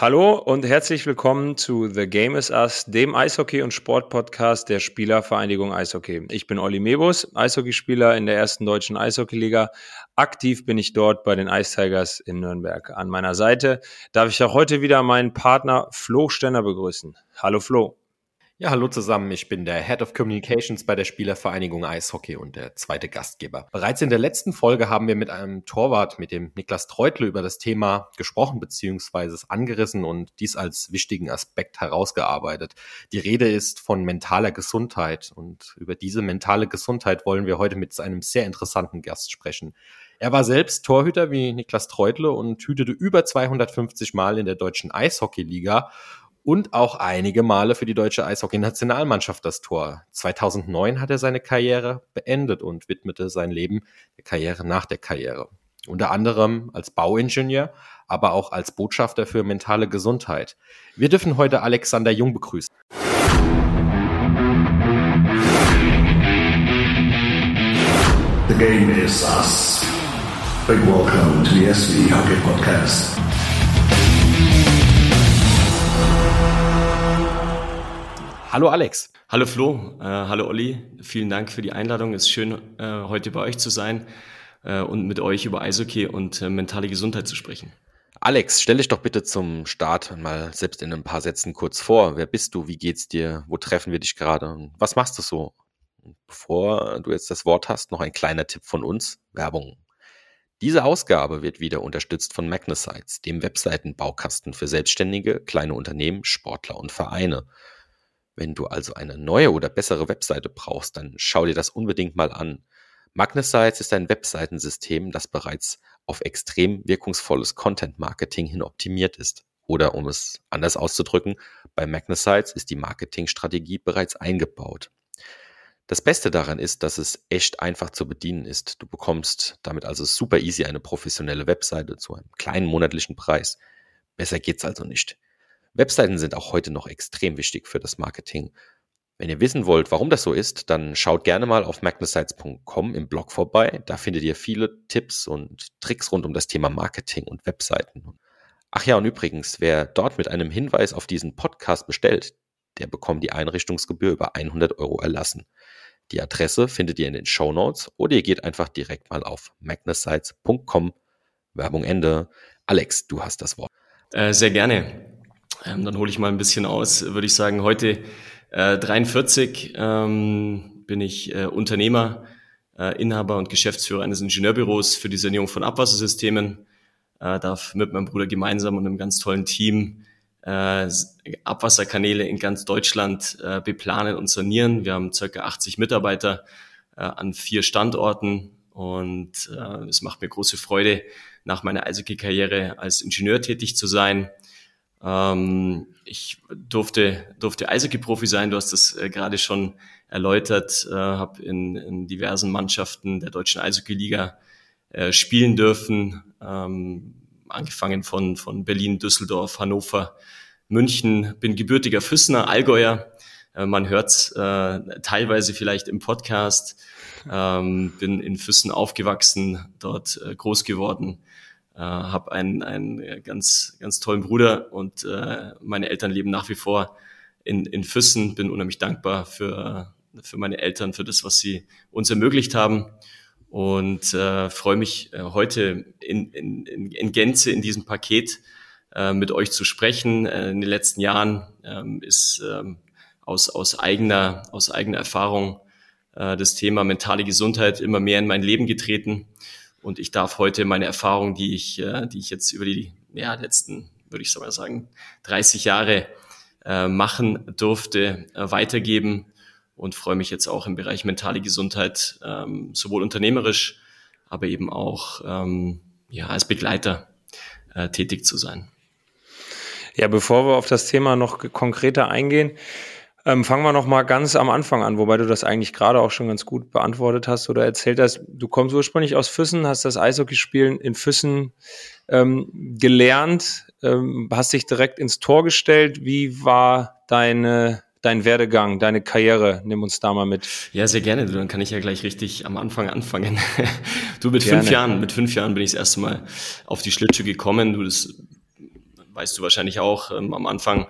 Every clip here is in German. Hallo und herzlich willkommen zu The Game is Us, dem Eishockey- und Sportpodcast der Spielervereinigung Eishockey. Ich bin Olli Mebus, Eishockeyspieler in der ersten deutschen Eishockeyliga. Aktiv bin ich dort bei den Eistigers in Nürnberg. An meiner Seite darf ich auch heute wieder meinen Partner Flo Stenner begrüßen. Hallo Flo. Ja, hallo zusammen. Ich bin der Head of Communications bei der Spielervereinigung Eishockey und der zweite Gastgeber. Bereits in der letzten Folge haben wir mit einem Torwart, mit dem Niklas Treutle, über das Thema gesprochen bzw. es angerissen und dies als wichtigen Aspekt herausgearbeitet. Die Rede ist von mentaler Gesundheit und über diese mentale Gesundheit wollen wir heute mit einem sehr interessanten Gast sprechen. Er war selbst Torhüter wie Niklas Treutle und hütete über 250 Mal in der deutschen Eishockeyliga und auch einige Male für die deutsche Eishockey-Nationalmannschaft das Tor. 2009 hat er seine Karriere beendet und widmete sein Leben der Karriere nach der Karriere. Unter anderem als Bauingenieur, aber auch als Botschafter für mentale Gesundheit. Wir dürfen heute Alexander Jung begrüßen. The game is us. Big welcome to the ESC Hockey Podcast. Hallo Alex. Hallo Flo, hallo Olli. Vielen Dank für die Einladung. Es ist schön, heute bei euch zu sein und mit euch über Eishockey und mentale Gesundheit zu sprechen. Alex, stell dich doch bitte zum Start mal selbst in ein paar Sätzen kurz vor. Wer bist du? Wie geht's dir? Wo treffen wir dich gerade? Und was machst du so? Bevor du jetzt das Wort hast, noch ein kleiner Tipp von uns. Werbung. Diese Ausgabe wird wieder unterstützt von Magnesites, dem Webseitenbaukasten für Selbstständige, kleine Unternehmen, Sportler und Vereine. Wenn du also eine neue oder bessere Webseite brauchst, dann schau dir das unbedingt mal an. Magnesites ist ein Webseitensystem, das bereits auf extrem wirkungsvolles Content-Marketing hin optimiert ist. Oder um es anders auszudrücken, bei Magnesites ist die Marketingstrategie bereits eingebaut. Das Beste daran ist, dass es echt einfach zu bedienen ist. Du bekommst damit also super easy eine professionelle Webseite zu einem kleinen monatlichen Preis. Besser geht's also nicht. Webseiten sind auch heute noch extrem wichtig für das Marketing. Wenn ihr wissen wollt, warum das so ist, dann schaut gerne mal auf magnesites.com im Blog vorbei. Da findet ihr viele Tipps und Tricks rund um das Thema Marketing und Webseiten. Ach ja, und übrigens, wer dort mit einem Hinweis auf diesen Podcast bestellt, der bekommt die Einrichtungsgebühr über 100 € erlassen. Die Adresse findet ihr in den Shownotes oder ihr geht einfach direkt mal auf magnesites.com. Werbung Ende. Alex, du hast das Wort. Sehr gerne. Dann hole ich mal ein bisschen aus, würde ich sagen. Heute 43 bin ich Unternehmer, Inhaber und Geschäftsführer eines Ingenieurbüros für die Sanierung von Abwassersystemen. Darf mit meinem Bruder gemeinsam und einem ganz tollen Team Abwasserkanäle in ganz Deutschland beplanen und sanieren. Wir haben ca. 80 Mitarbeiter an 4 Standorten und es macht mir große Freude, nach meiner Eishockey-Karriere als Ingenieur tätig zu sein. Ich durfte Eishockey-Profi sein, du hast das gerade schon erläutert, habe in diversen Mannschaften der deutschen Eishockey-Liga spielen dürfen, angefangen von Berlin, Düsseldorf, Hannover, München, bin gebürtiger Füssener, Allgäuer, man hört's teilweise vielleicht im Podcast, bin in Füssen aufgewachsen, dort groß geworden. Habe einen ganz tollen Bruder und meine Eltern leben nach wie vor in Füssen. Bin unheimlich dankbar für meine Eltern, für das, was sie uns ermöglicht haben und freue mich heute in Gänze in diesem Paket mit euch zu sprechen. In den letzten Jahren ist aus eigener Erfahrung das Thema mentale Gesundheit immer mehr in mein Leben getreten. Und ich darf heute meine Erfahrung, die ich jetzt über die letzten, würde ich sogar sagen, 30 Jahre machen durfte, weitergeben und freue mich jetzt auch im Bereich mentale Gesundheit, sowohl unternehmerisch, aber eben auch als Begleiter tätig zu sein. Ja, bevor wir auf das Thema noch konkreter eingehen, fangen wir noch mal ganz am Anfang an, wobei du das eigentlich gerade auch schon ganz gut beantwortet hast oder erzählt hast. Du kommst ursprünglich aus Füssen, hast das Eishockeyspielen in Füssen gelernt, hast dich direkt ins Tor gestellt. Wie war dein Werdegang, deine Karriere? Nimm uns da mal mit. Ja, sehr gerne. Dann kann ich ja gleich richtig am Anfang anfangen. Du, mit 5 Jahren bin ich das erste Mal auf die Schlittschuhe gekommen. Du, das weißt du wahrscheinlich auch, am Anfang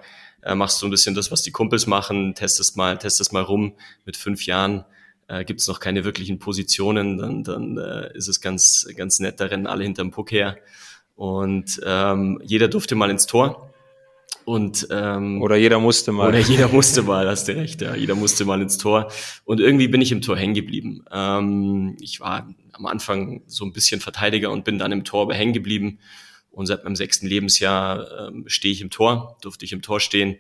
machst du ein bisschen das, was die Kumpels machen, testest mal rum. Mit 5 Jahren gibt es noch keine wirklichen Positionen, dann ist es ganz, ganz nett, da rennen alle hinterm Puck her. Und jeder durfte mal ins Tor. Und, oder jeder musste mal. Oder jeder musste mal, hast du recht, ja. Jeder musste mal ins Tor. Und irgendwie bin ich im Tor hängen geblieben. Ich war am Anfang so ein bisschen Verteidiger und bin dann im Tor aber hängen geblieben. Und seit meinem 6. Lebensjahr stehe ich im Tor, durfte ich im Tor stehen.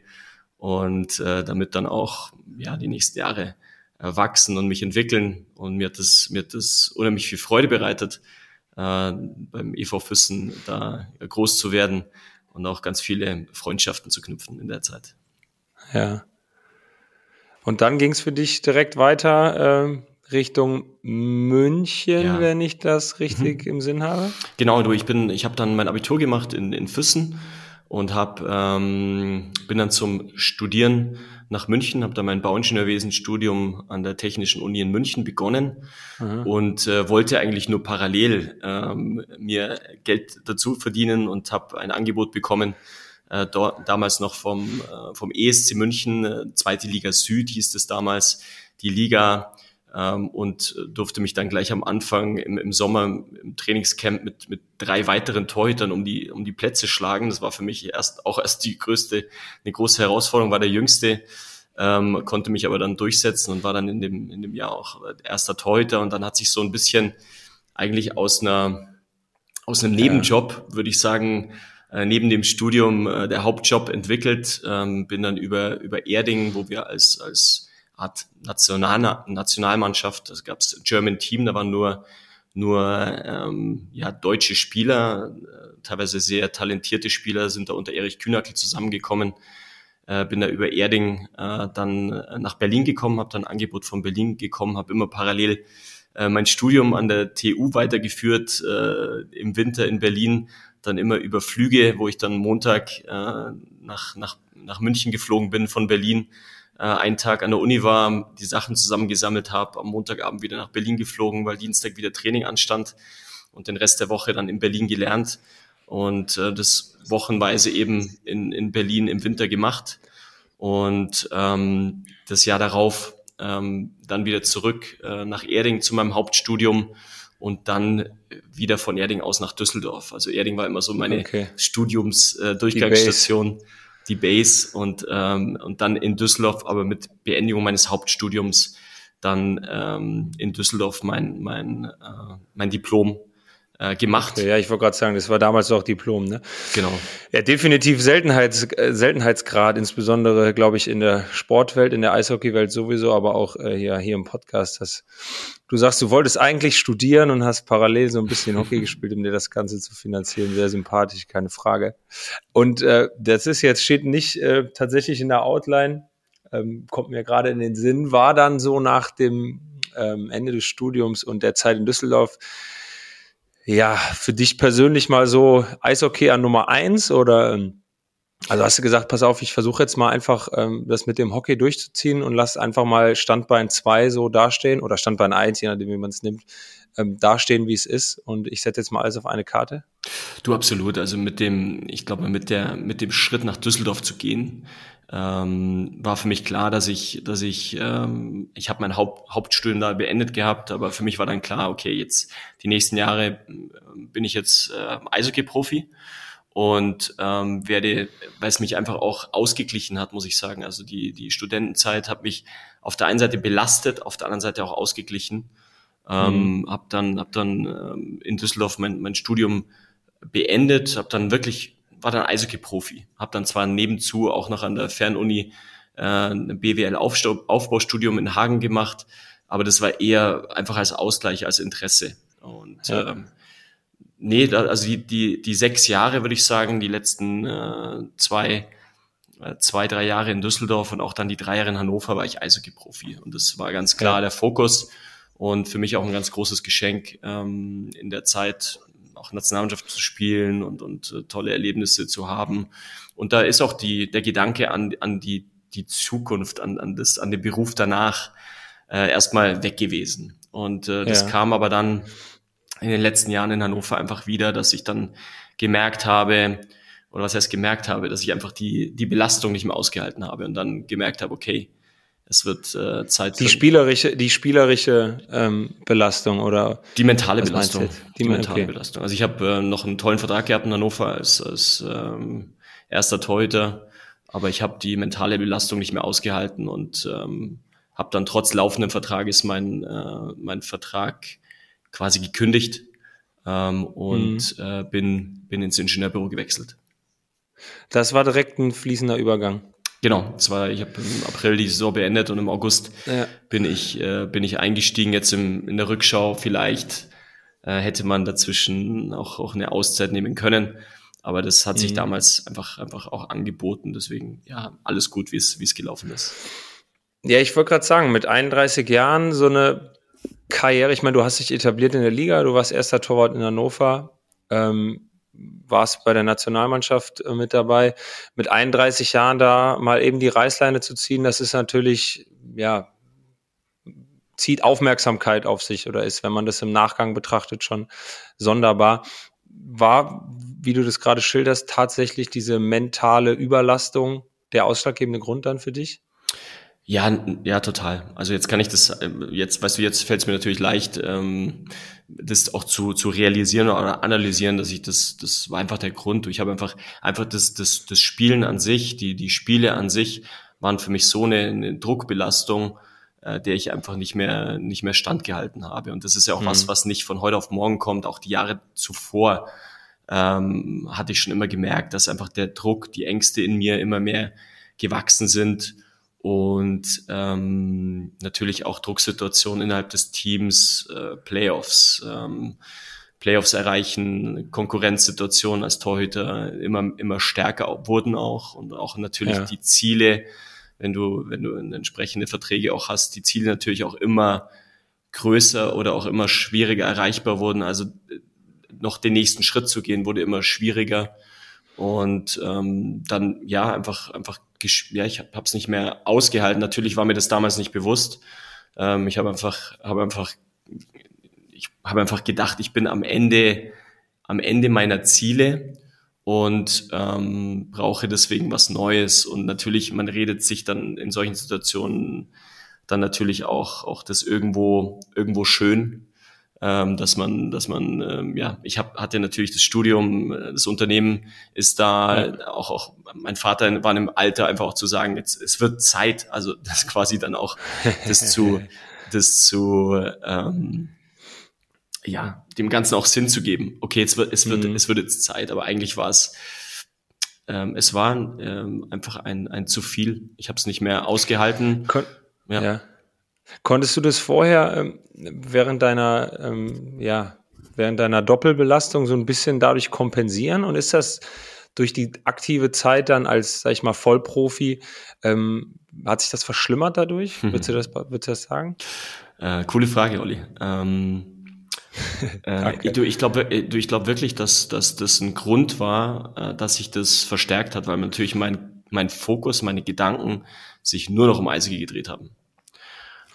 Und damit dann auch ja die nächsten Jahre wachsen und mich entwickeln. Und mir hat das unheimlich viel Freude bereitet, beim EV-Füssen da groß zu werden. Und auch ganz viele Freundschaften zu knüpfen in der Zeit. Ja. Und dann ging es für dich direkt weiter Richtung München, ja, wenn ich das richtig im Sinn habe? Genau, ich habe dann mein Abitur gemacht in Füssen und bin dann zum Studieren nach München, habe dann mein Bauingenieurwesen-Studium an der Technischen Uni in München begonnen und wollte eigentlich nur parallel mir Geld dazu verdienen und habe ein Angebot bekommen, damals noch vom ESC München, zweite Liga Süd hieß das damals, die Liga, und durfte mich dann gleich am Anfang im Sommer im Trainingscamp mit 3 weiteren Torhütern um die Plätze schlagen. Das war für mich erst eine große Herausforderung, war der Jüngste, konnte mich aber dann durchsetzen und war dann in dem Jahr auch erster Torhüter. Und dann hat sich so ein bisschen eigentlich aus einem Nebenjob, würde ich sagen, neben dem Studium der Hauptjob entwickelt. Bin dann über Erding, wo wir als Art Nationalmannschaft, das gab's German Team, da waren nur deutsche Spieler, teilweise sehr talentierte Spieler, sind da unter Erich Kühnackl zusammengekommen. Bin da über Erding dann nach Berlin gekommen, habe dann ein Angebot von Berlin gekommen, habe immer parallel mein Studium an der TU weitergeführt, im Winter in Berlin, dann immer über Flüge, wo ich dann Montag nach München geflogen bin von Berlin, einen Tag an der Uni war, die Sachen zusammengesammelt habe, am Montagabend wieder nach Berlin geflogen, weil Dienstag wieder Training anstand und den Rest der Woche dann in Berlin gelernt und das wochenweise eben in Berlin im Winter gemacht und das Jahr darauf dann wieder zurück nach Erding zu meinem Hauptstudium und dann wieder von Erding aus nach Düsseldorf. Also Erding war immer so meine Studiumsdurchgangsstation. Die Base und dann in Düsseldorf, aber mit Beendigung meines Hauptstudiums dann in Düsseldorf mein Diplom gemacht. Okay, ja, ich wollte gerade sagen, das war damals auch Diplom, ne? Genau. Ja, definitiv Seltenheitsgrad, insbesondere, glaube ich, in der Sportwelt, in der Eishockeywelt sowieso, aber auch hier im Podcast. Du sagst, du wolltest eigentlich studieren und hast parallel so ein bisschen Hockey gespielt, um dir das Ganze zu finanzieren. Sehr sympathisch, keine Frage. Und das ist jetzt, steht nicht tatsächlich in der Outline, kommt mir gerade in den Sinn, war dann so nach dem Ende des Studiums und der Zeit in Düsseldorf, ja, für dich persönlich mal so Eishockey an Nummer 1 oder, also hast du gesagt, pass auf, ich versuche jetzt mal einfach das mit dem Hockey durchzuziehen und lass einfach mal Standbein 2 so dastehen oder Standbein 1, je nachdem, wie man es nimmt, dastehen, wie es ist und ich setze jetzt mal alles auf eine Karte? Du, absolut, also mit dem Schritt nach Düsseldorf zu gehen, war für mich klar, dass ich habe mein Hauptstudium da beendet gehabt, aber für mich war dann klar, okay, jetzt die nächsten Jahre bin ich jetzt Eishockey-Profi und werde, weil es mich einfach auch ausgeglichen hat, muss ich sagen, also die Studentenzeit hat mich auf der einen Seite belastet, auf der anderen Seite auch ausgeglichen, hab dann in Düsseldorf mein Studium beendet, war dann Eishockey-Profi, habe dann zwar nebenzu auch noch an der Fernuni ein BWL-Aufbaustudium in Hagen gemacht, aber das war eher einfach als Ausgleich, als Interesse. Und die 6 Jahre, würde ich sagen, die letzten 2, 3 Jahre in Düsseldorf und auch dann die 3 Jahre in Hannover war ich Eishockey-Profi. Und das war ganz klar der Fokus und für mich auch ein ganz großes Geschenk in der Zeit, auch Nationalmannschaft zu spielen und tolle Erlebnisse zu haben. Und da ist auch der Gedanke an die Zukunft, an den Beruf danach erstmal weg gewesen. Und das kam aber dann in den letzten Jahren in Hannover einfach wieder, dass ich dann gemerkt habe, oder was heißt gemerkt habe, dass ich einfach die Belastung nicht mehr ausgehalten habe und dann gemerkt habe, okay, es wird Zeit. Die spielerische Belastung oder die mentale Belastung. Die mentale Belastung. Also ich habe noch einen tollen Vertrag gehabt in Hannover als erster Torhüter, aber ich habe die mentale Belastung nicht mehr ausgehalten und habe dann trotz laufenden Vertrages mein Vertrag quasi gekündigt und bin ins Ingenieurbüro gewechselt. Das war direkt ein fließender Übergang. Genau, ich habe im April die Saison beendet und im August bin ich eingestiegen. Jetzt in der Rückschau vielleicht hätte man dazwischen auch eine Auszeit nehmen können, aber das hat sich damals einfach auch angeboten. Deswegen ja, alles gut, wie es gelaufen ist. Ja, ich wollte gerade sagen, mit 31 Jahren so eine Karriere. Ich meine, du hast dich etabliert in der Liga, du warst erster Torwart in Hannover, warst bei der Nationalmannschaft mit dabei. Mit 31 Jahren da mal eben die Reißleine zu ziehen, das ist natürlich, ja, zieht Aufmerksamkeit auf sich oder ist, wenn man das im Nachgang betrachtet, schon sonderbar. War, wie du das gerade schilderst, tatsächlich diese mentale Überlastung der ausschlaggebende Grund dann für dich? Ja, total. Also jetzt kann ich das, jetzt fällt es mir natürlich leicht, das auch zu realisieren oder analysieren, dass das war einfach der Grund. Ich habe einfach das Spielen an sich, die Spiele an sich waren für mich so eine Druckbelastung, der ich einfach nicht mehr standgehalten habe. Und das ist ja auch was nicht von heute auf morgen kommt. Auch die Jahre zuvor hatte ich schon immer gemerkt, dass einfach der Druck, die Ängste in mir immer mehr gewachsen sind. Und natürlich auch Drucksituationen innerhalb des Teams, Playoffs erreichen, Konkurrenzsituationen als Torhüter immer stärker wurden auch. Und auch natürlich die Ziele, wenn du entsprechende Verträge auch hast, die Ziele natürlich auch immer größer oder auch immer schwieriger erreichbar wurden. Also noch den nächsten Schritt zu gehen, wurde immer schwieriger. Und dann ich habe es nicht mehr ausgehalten. Natürlich war mir das damals nicht bewusst. Ich habe einfach gedacht, ich bin am Ende meiner Ziele und brauche deswegen was Neues. Und natürlich, man redet sich dann in solchen Situationen dann natürlich auch das irgendwo schön, ich hatte natürlich das Studium, das Unternehmen ist da, auch mein Vater war im Alter einfach auch zu sagen, jetzt, es wird Zeit, also das quasi dann auch, dem Ganzen auch Sinn zu geben. Okay, es wird jetzt Zeit, aber eigentlich war es war einfach ein zu viel. Ich habe es nicht mehr ausgehalten. Konntest du das vorher während deiner Doppelbelastung so ein bisschen dadurch kompensieren? Und ist das durch die aktive Zeit dann als, sag ich mal, Vollprofi, hat sich das verschlimmert dadurch? Würdest du das sagen? Coole Frage, Olli. Ich glaube wirklich, dass das ein Grund war, dass sich das verstärkt hat, weil natürlich mein Fokus, meine Gedanken sich nur noch um Eishockey gedreht haben.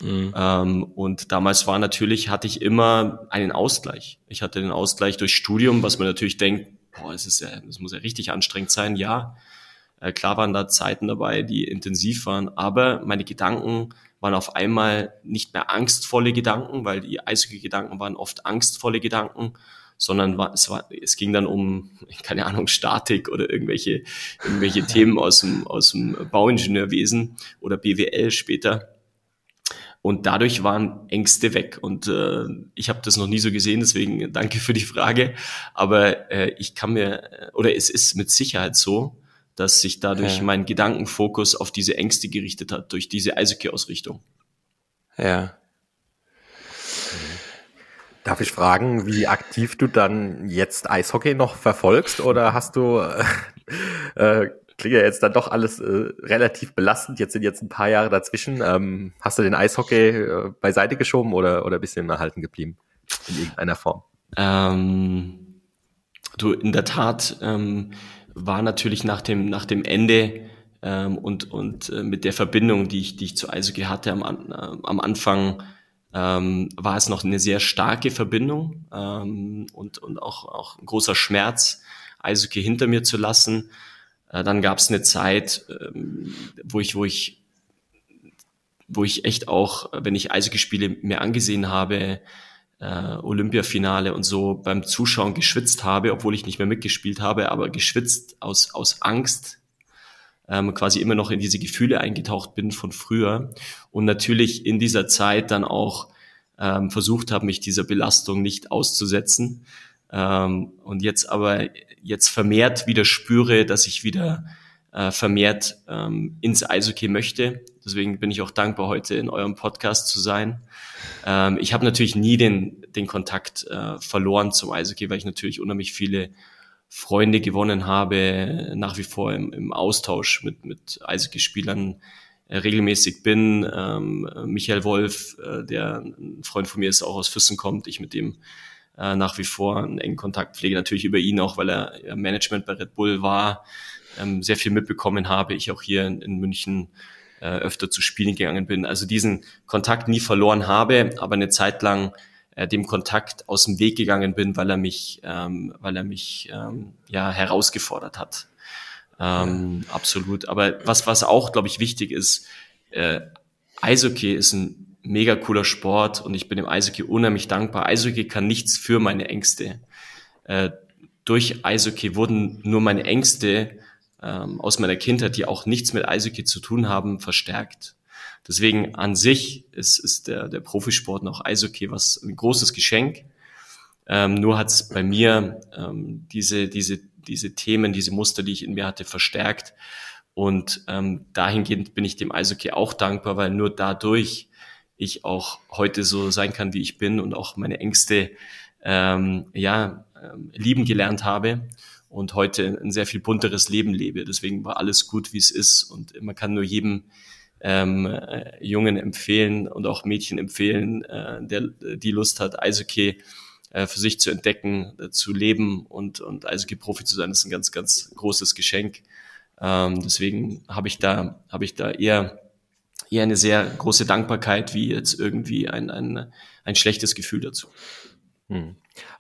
Und damals hatte ich immer einen Ausgleich. Ich hatte den Ausgleich durch Studium, was man natürlich denkt, das muss ja richtig anstrengend sein. Ja, klar waren da Zeiten dabei, die intensiv waren, aber meine Gedanken waren auf einmal nicht mehr angstvolle Gedanken, weil die Eishockey-Gedanken waren oft angstvolle Gedanken, sondern es ging dann um, keine Ahnung, Statik oder irgendwelche Themen aus dem Bauingenieurwesen oder BWL später. Und dadurch waren Ängste weg. Und ich habe das noch nie so gesehen, deswegen danke für die Frage. Aber es ist mit Sicherheit so, dass sich dadurch mein Gedankenfokus auf diese Ängste gerichtet hat, durch diese Eishockey-Ausrichtung. Ja. Darf ich fragen, wie aktiv du dann jetzt Eishockey noch verfolgst? Oder hast du... Klingt ja jetzt dann doch alles relativ belastend. Jetzt sind ein paar Jahre dazwischen. Hast du den Eishockey beiseite geschoben oder ein bisschen erhalten geblieben in irgendeiner Form? In der Tat war natürlich nach dem Ende und mit der Verbindung, die ich zu Eishockey hatte am Anfang, war es noch eine sehr starke Verbindung und auch ein großer Schmerz. Eishockey hinter mir zu lassen. Dann gab es eine Zeit, wo ich echt auch, wenn ich Eishockeyspiele mir angesehen habe, Olympiafinale und so, beim Zuschauen geschwitzt habe, obwohl ich nicht mehr mitgespielt habe, aber geschwitzt aus Angst, quasi immer noch in diese Gefühle eingetaucht bin von früher und natürlich in dieser Zeit dann auch versucht habe, mich dieser Belastung nicht auszusetzen, und jetzt vermehrt wieder spüre, dass ich wieder vermehrt ins Eishockey möchte. Deswegen bin ich auch dankbar, heute in eurem Podcast zu sein. Ich habe natürlich nie den Kontakt verloren zum Eishockey, weil ich natürlich unheimlich viele Freunde gewonnen habe, nach wie vor im Austausch mit Eishockeyspielern regelmäßig bin. Michael Wolf, der ein Freund von mir ist, auch aus Füssen kommt, ich mit dem nach wie vor einen engen Kontakt pflege, natürlich über ihn auch, weil er im Management bei Red Bull war, sehr viel mitbekommen habe, ich auch hier in München öfter zu spielen gegangen bin, also diesen Kontakt nie verloren habe, aber eine Zeit lang dem Kontakt aus dem Weg gegangen bin, weil er mich herausgefordert hat. Absolut. Aber was auch, glaube ich, wichtig ist, Eishockey ist ein mega cooler Sport und ich bin dem Eishockey unheimlich dankbar. Eishockey kann nichts für meine Ängste. Durch Eishockey wurden nur meine Ängste aus meiner Kindheit, die auch nichts mit Eishockey zu tun haben, verstärkt. Deswegen an sich ist der Profisport und auch Eishockey ein großes Geschenk. Nur hat es bei mir diese Themen, diese Muster, die ich in mir hatte, verstärkt. Und dahingehend bin ich dem Eishockey auch dankbar, weil nur dadurch ich auch heute so sein kann, wie ich bin und auch meine Ängste lieben gelernt habe und heute ein sehr viel bunteres Leben lebe. Deswegen war alles gut, wie es ist. Und man kann nur jedem Jungen empfehlen und auch Mädchen empfehlen, die Lust hat, Eishockey für sich zu entdecken, zu leben und Eishockey-Profi zu sein, ist ein ganz, ganz großes Geschenk. Deswegen habe ich da eher eine sehr große Dankbarkeit wie jetzt irgendwie ein schlechtes Gefühl dazu.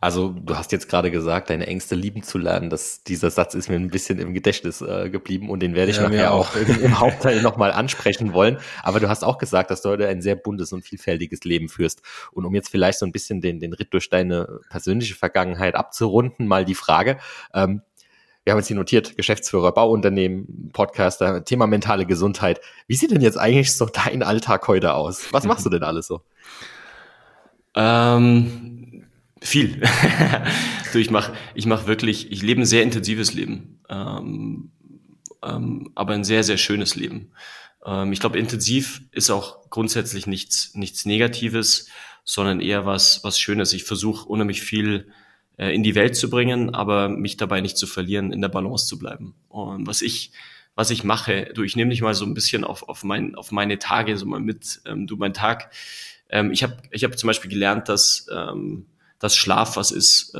Also du hast jetzt gerade gesagt, deine Ängste lieben zu lernen. Dieser Satz ist mir ein bisschen im Gedächtnis geblieben und den werde ich nachher auch im Hauptteil nochmal ansprechen wollen. Aber du hast auch gesagt, dass du heute ein sehr buntes und vielfältiges Leben führst. Und um jetzt vielleicht so ein bisschen den Ritt durch deine persönliche Vergangenheit abzurunden, mal die Frage, wir haben jetzt hier notiert, Geschäftsführer, Bauunternehmen, Podcaster, Thema mentale Gesundheit. Wie sieht denn jetzt eigentlich so dein Alltag heute aus? Was machst du denn alles so? Viel. Du, ich lebe ein sehr intensives Leben, aber ein sehr, sehr schönes Leben. Ich glaube, intensiv ist auch grundsätzlich nichts Negatives, sondern eher was Schönes. Ich versuche unheimlich viel in die Welt zu bringen, aber mich dabei nicht zu verlieren, in der Balance zu bleiben. Und was ich mache, du, ich nehme dich mal so ein bisschen auf meine Tage so mal mit. Du, mein Tag. Ich habe zum Beispiel gelernt, dass Schlaf was ist,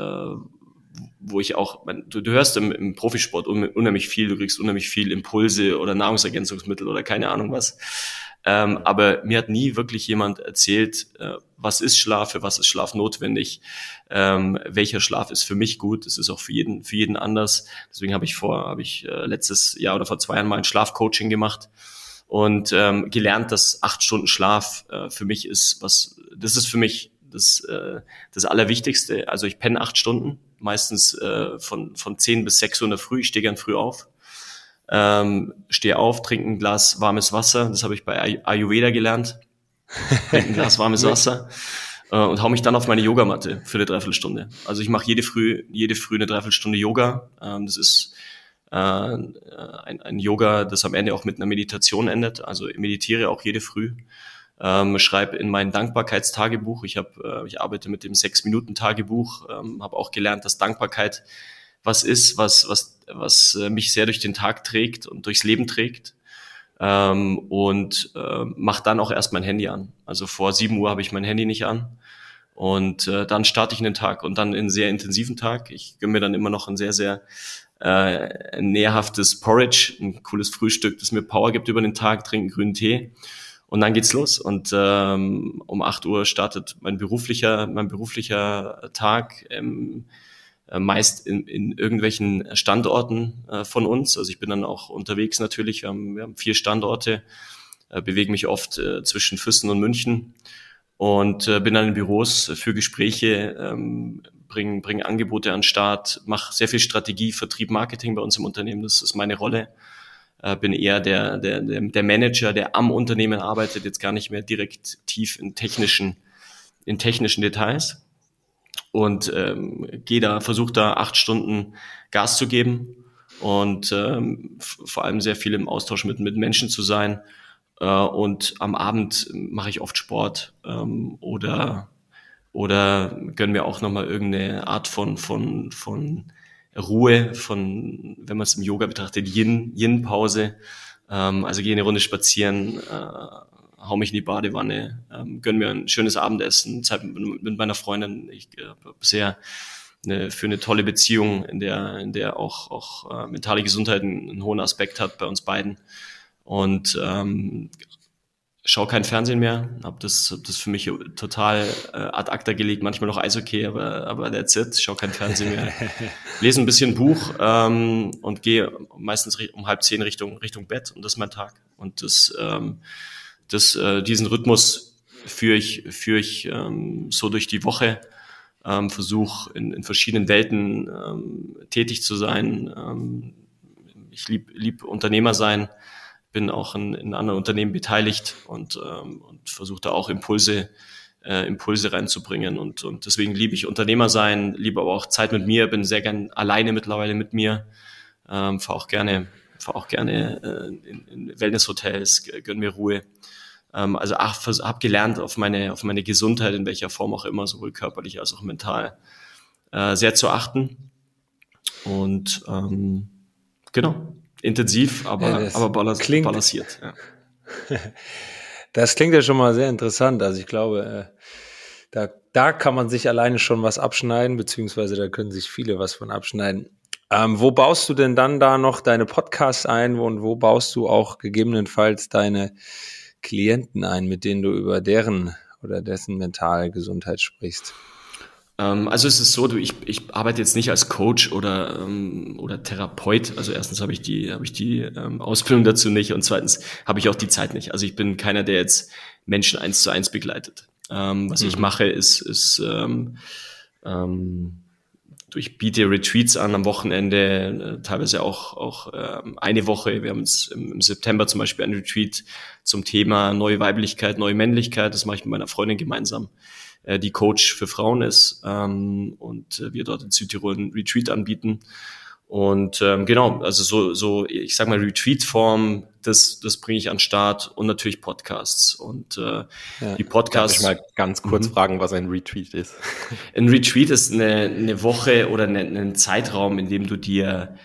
wo ich auch, du hörst im Profisport unheimlich viel, du kriegst unheimlich viel Impulse oder Nahrungsergänzungsmittel oder keine Ahnung was. Aber mir hat nie wirklich jemand erzählt, was ist Schlaf, für was ist Schlaf notwendig, welcher Schlaf ist für mich gut, das ist auch für jeden anders. Deswegen habe ich letztes Jahr oder vor 2 Jahren mal ein Schlafcoaching gemacht und gelernt, dass 8 Stunden Schlaf für mich ist, das ist für mich das Allerwichtigste. Also ich penne 8 Stunden, meistens von 10 bis 6 Uhr in der Früh. Ich stehe gern früh auf, trinke ein Glas warmes Wasser. Das habe ich bei Ayurveda gelernt. Trinke ein Glas warmes Wasser und hau mich dann auf meine Yogamatte für eine Dreiviertelstunde. Also ich mache jede Früh eine Dreiviertelstunde Yoga. Das ist ein Yoga, das am Ende auch mit einer Meditation endet. Also ich meditiere auch jede Früh. Schreibe in mein Dankbarkeitstagebuch. Ich arbeite mit dem 6-Minuten-Tagebuch. Habe auch gelernt, dass Dankbarkeit was ist, was mich sehr durch den Tag trägt und durchs Leben trägt. Mache dann auch erst mein Handy an. Also vor 7 Uhr habe ich mein Handy nicht an. Und dann starte ich in den Tag und dann in einen sehr intensiven Tag. Ich gönne mir dann immer noch ein sehr, sehr nährhaftes Porridge, ein cooles Frühstück, das mir Power gibt über den Tag, trinke einen grünen Tee. Und dann geht's los und um 8 Uhr startet mein beruflicher Tag. meist in irgendwelchen Standorten von uns. Also ich bin dann auch unterwegs natürlich. Wir haben 4 Standorte, bewege mich oft zwischen Füssen und München und bin dann in Büros für Gespräche, bringe Angebote an den Start, mache sehr viel Strategie, Vertrieb, Marketing bei uns im Unternehmen. Das ist meine Rolle. Bin eher der Manager, der am Unternehmen arbeitet, jetzt gar nicht mehr direkt tief in technischen Details. Und versuche da 8 Stunden Gas zu geben und vor allem sehr viel im Austausch mit Menschen zu sein. Und am Abend mache ich oft Sport oder gönn mir auch nochmal irgendeine Art von Ruhe, von, wenn man es im Yoga betrachtet, Yin-Pause. Also gehe eine Runde spazieren, hau mich in die Badewanne, gönn mir ein schönes Abendessen, Zeit mit meiner Freundin. Ich habe für eine tolle Beziehung, in der auch mentale Gesundheit einen hohen Aspekt hat bei uns beiden. Und schaue kein Fernsehen mehr, hab das für mich total ad acta gelegt, manchmal noch Eishockey, aber that's it, schaue kein Fernsehen mehr, lese ein bisschen Buch und gehe meistens um 9:30 Richtung Bett und das ist mein Tag. Und diesen Rhythmus führe ich so durch die Woche, versuche in verschiedenen Welten tätig zu sein. Ich lieb Unternehmer sein. Bin auch in anderen Unternehmen beteiligt und versuche da auch Impulse reinzubringen. Und deswegen liebe ich Unternehmer sein, liebe aber auch Zeit mit mir, bin sehr gern alleine mittlerweile mit mir, fahre auch gerne in Wellnesshotels, gönn mir Ruhe. Also habe gelernt, auf meine Gesundheit, in welcher Form auch immer, sowohl körperlich als auch mental, sehr zu achten. Und genau. Intensiv, aber balanciert. Ja. Das klingt ja schon mal sehr interessant. Also ich glaube, da kann man sich alleine schon was abschneiden, beziehungsweise da können sich viele was von abschneiden. Wo baust du denn dann da noch deine Podcasts ein und wo baust du auch gegebenenfalls deine Klienten ein, mit denen du über deren oder dessen mentale Gesundheit sprichst? Also es ist so, ich arbeite jetzt nicht als Coach oder Therapeut. Also erstens habe ich die Ausbildung dazu nicht und zweitens habe ich auch die Zeit nicht. Also ich bin keiner, der jetzt Menschen 1:1 begleitet. Was ich mache, ist ich biete Retreats an am Wochenende, teilweise auch eine Woche. Wir haben jetzt im September zum Beispiel ein Retreat zum Thema neue Weiblichkeit, neue Männlichkeit. Das mache ich mit meiner Freundin gemeinsam, die Coach für Frauen ist, und wir dort in Südtirol einen Retreat anbieten. Und genau, also so ich sag mal Retreat-Form, das bringe ich an den Start und natürlich Podcasts. Und die Podcasts... Darf ich mal ganz kurz fragen, was ein Retreat ist? Ein Retreat ist eine Woche oder ein Zeitraum, in dem du dir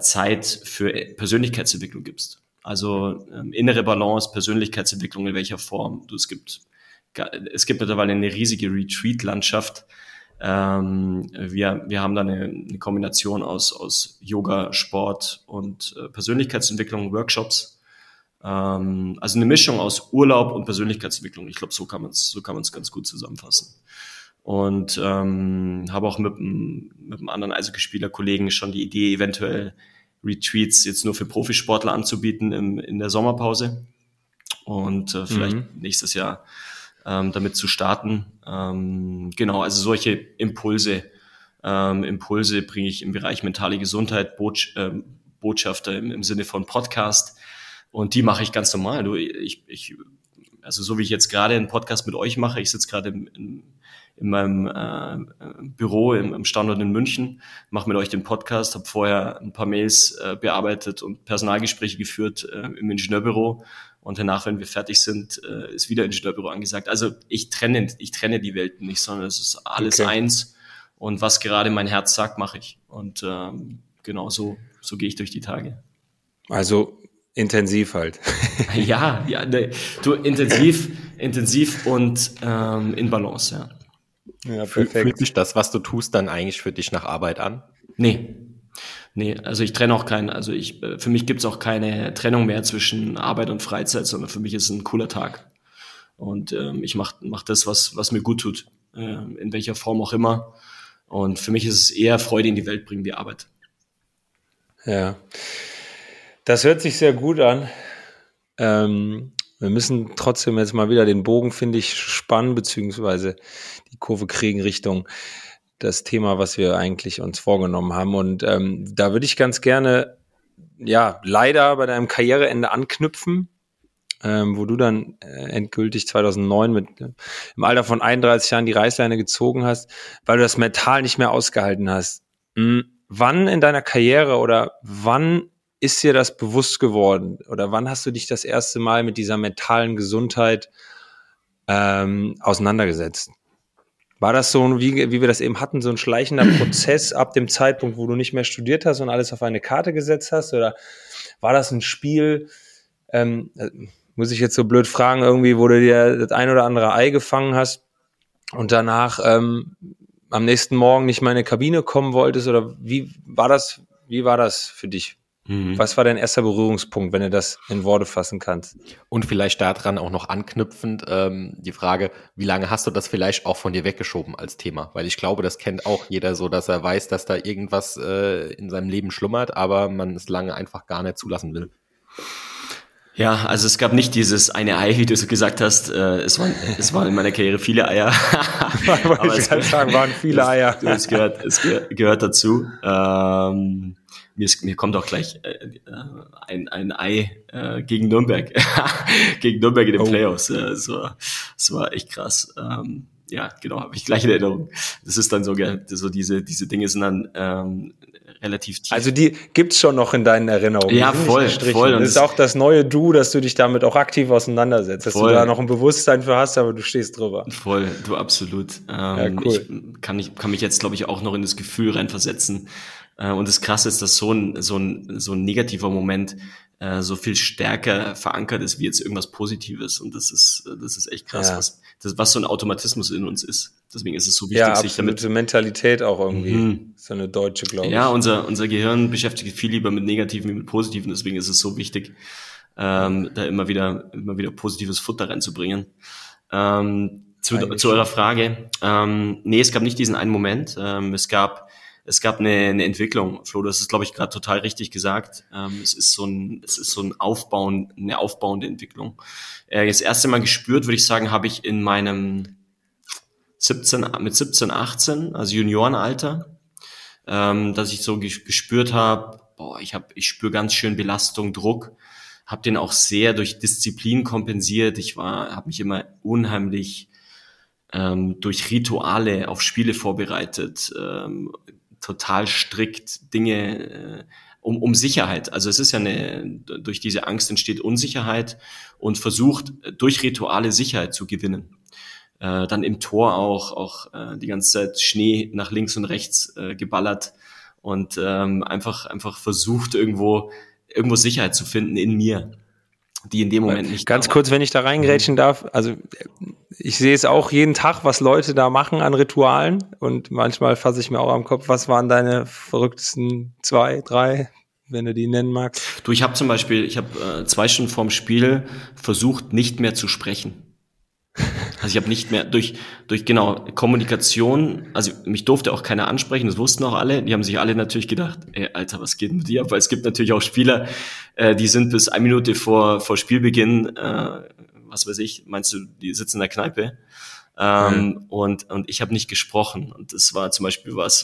Zeit für Persönlichkeitsentwicklung gibst. Also innere Balance, Persönlichkeitsentwicklung, in welcher Form du es gibst. Es gibt mittlerweile eine riesige Retreat-Landschaft. Wir haben da eine Kombination aus Yoga, Sport und Persönlichkeitsentwicklung, Workshops. Also eine Mischung aus Urlaub und Persönlichkeitsentwicklung. Ich glaube, so kann man es ganz gut zusammenfassen. Und habe auch mit einem anderen Eishockeyspieler-Kollegen schon die Idee, eventuell Retreats jetzt nur für Profisportler anzubieten in der Sommerpause. Und vielleicht nächstes Jahr damit zu starten. Genau, also solche Impulse. Impulse bringe ich im Bereich mentale Gesundheit, Botschafter im Sinne von Podcast. Und die mache ich ganz normal. Also so wie ich jetzt gerade einen Podcast mit euch mache, ich sitze gerade in meinem Büro, im Standort in München, mache mit euch den Podcast, habe vorher ein paar Mails bearbeitet und Personalgespräche geführt im Ingenieurbüro. Und danach, wenn wir fertig sind, ist wieder Ingenieurbüro angesagt. Also ich trenne die Welten nicht, sondern es ist alles eins. Und was gerade mein Herz sagt, mache ich. Und genau so gehe ich durch die Tage. Also intensiv halt. Ja, ne, du, intensiv und in Balance, ja. Ja, perfekt. Fühlt sich das, was du tust, dann eigentlich für dich nach Arbeit an? Nee, also ich trenne auch keinen, für mich gibt's auch keine Trennung mehr zwischen Arbeit und Freizeit, sondern für mich ist ein cooler Tag. Und ich mach das, was mir gut tut, in welcher Form auch immer. Und für mich ist es eher Freude in die Welt bringen, die Arbeit. Ja, das hört sich sehr gut an. Wir müssen trotzdem jetzt mal wieder den Bogen, finde ich, spannen, beziehungsweise die Kurve kriegen Richtung das Thema, was wir eigentlich uns vorgenommen haben. Und da würde ich ganz gerne, ja, leider bei deinem Karriereende anknüpfen, wo du dann endgültig 2009 im Alter von 31 Jahren die Reißleine gezogen hast, weil du das mental nicht mehr ausgehalten hast. Wann in deiner Karriere oder wann ist dir das bewusst geworden? Oder wann hast du dich das erste Mal mit dieser mentalen Gesundheit auseinandergesetzt? War das so, wie wir das eben hatten, so ein schleichender Prozess ab dem Zeitpunkt, wo du nicht mehr studiert hast und alles auf eine Karte gesetzt hast? Oder war das ein Spiel, muss ich jetzt so blöd fragen, irgendwie, wo du dir das ein oder andere Ei gefangen hast und danach am nächsten Morgen nicht mehr in die Kabine kommen wolltest? Oder wie war das für dich? Was war dein erster Berührungspunkt, wenn du das in Worte fassen kannst? Und vielleicht daran auch noch anknüpfend die Frage, wie lange hast du das vielleicht auch von dir weggeschoben als Thema? Weil ich glaube, das kennt auch jeder so, dass er weiß, dass da irgendwas in seinem Leben schlummert, aber man es lange einfach gar nicht zulassen will. Ja, also es gab nicht dieses eine Ei, wie du so gesagt hast. Es waren in meiner Karriere viele Eier. Waren viele Eier. Es gehört dazu. Mir kommt auch gleich ein Ei gegen Nürnberg. Gegen Nürnberg in den Playoffs. Das war echt krass. Ja, genau, habe ich gleich in Erinnerung. Das ist dann so diese Dinge sind dann relativ tief. Also die gibt's schon noch in deinen Erinnerungen. Ja, voll. Und das ist auch das neue Du, dass du dich damit auch aktiv auseinandersetzt, dass voll. Du da noch ein Bewusstsein für hast, aber du stehst drüber. Voll, du absolut. Ja, cool. Ich kann mich jetzt, glaube ich, auch noch in das Gefühl reinversetzen. Und das Krasse ist, dass so ein negativer Moment so viel stärker verankert ist, wie jetzt irgendwas Positives. Und das ist echt krass, ja. was so ein Automatismus in uns ist. Deswegen ist es so wichtig, ja, sich damit... Ja, Mentalität auch irgendwie. So eine deutsche, glaube ich. Ja, unser Gehirn beschäftigt sich viel lieber mit Negativen wie mit Positiven. Deswegen ist es so wichtig, da immer wieder positives Futter reinzubringen. Zu eurer Frage. Nee, es gab nicht diesen einen Moment. Es gab eine Entwicklung, Flo, das ist, glaube ich, gerade total richtig gesagt. Es ist so ein Aufbauen, eine aufbauende Entwicklung. Das erste Mal gespürt, würde ich sagen, habe ich in meinem 17, 18, also Juniorenalter, dass ich so gespürt habe, ich spüre ganz schön Belastung, Druck, habe den auch sehr durch Disziplin kompensiert. Habe mich immer unheimlich durch Rituale auf Spiele vorbereitet, total strikt Dinge um Sicherheit. Also es ist ja durch diese Angst entsteht Unsicherheit und versucht durch Rituale Sicherheit zu gewinnen. Dann im Tor auch die ganze Zeit Schnee nach links und rechts geballert und einfach versucht irgendwo Sicherheit zu finden in mir, die in dem Moment nicht. Ganz kurz, wenn ich da reingrätschen darf, also ich sehe es auch jeden Tag, was Leute da machen an Ritualen und manchmal fasse ich mir auch am Kopf, was waren deine verrücktesten 2, 3, wenn du die nennen magst? Du, ich habe zum Beispiel, 2 Stunden vorm Spiel versucht, nicht mehr zu sprechen. Also ich habe nicht mehr durch Kommunikation, also mich durfte auch keiner ansprechen, das wussten auch alle, die haben sich alle natürlich gedacht, ey Alter, was geht denn mit dir ab? Weil es gibt natürlich auch Spieler, die sind bis 1 Minute vor Spielbeginn, was weiß ich, meinst du, die sitzen in der Kneipe und ich habe nicht gesprochen und das war zum Beispiel was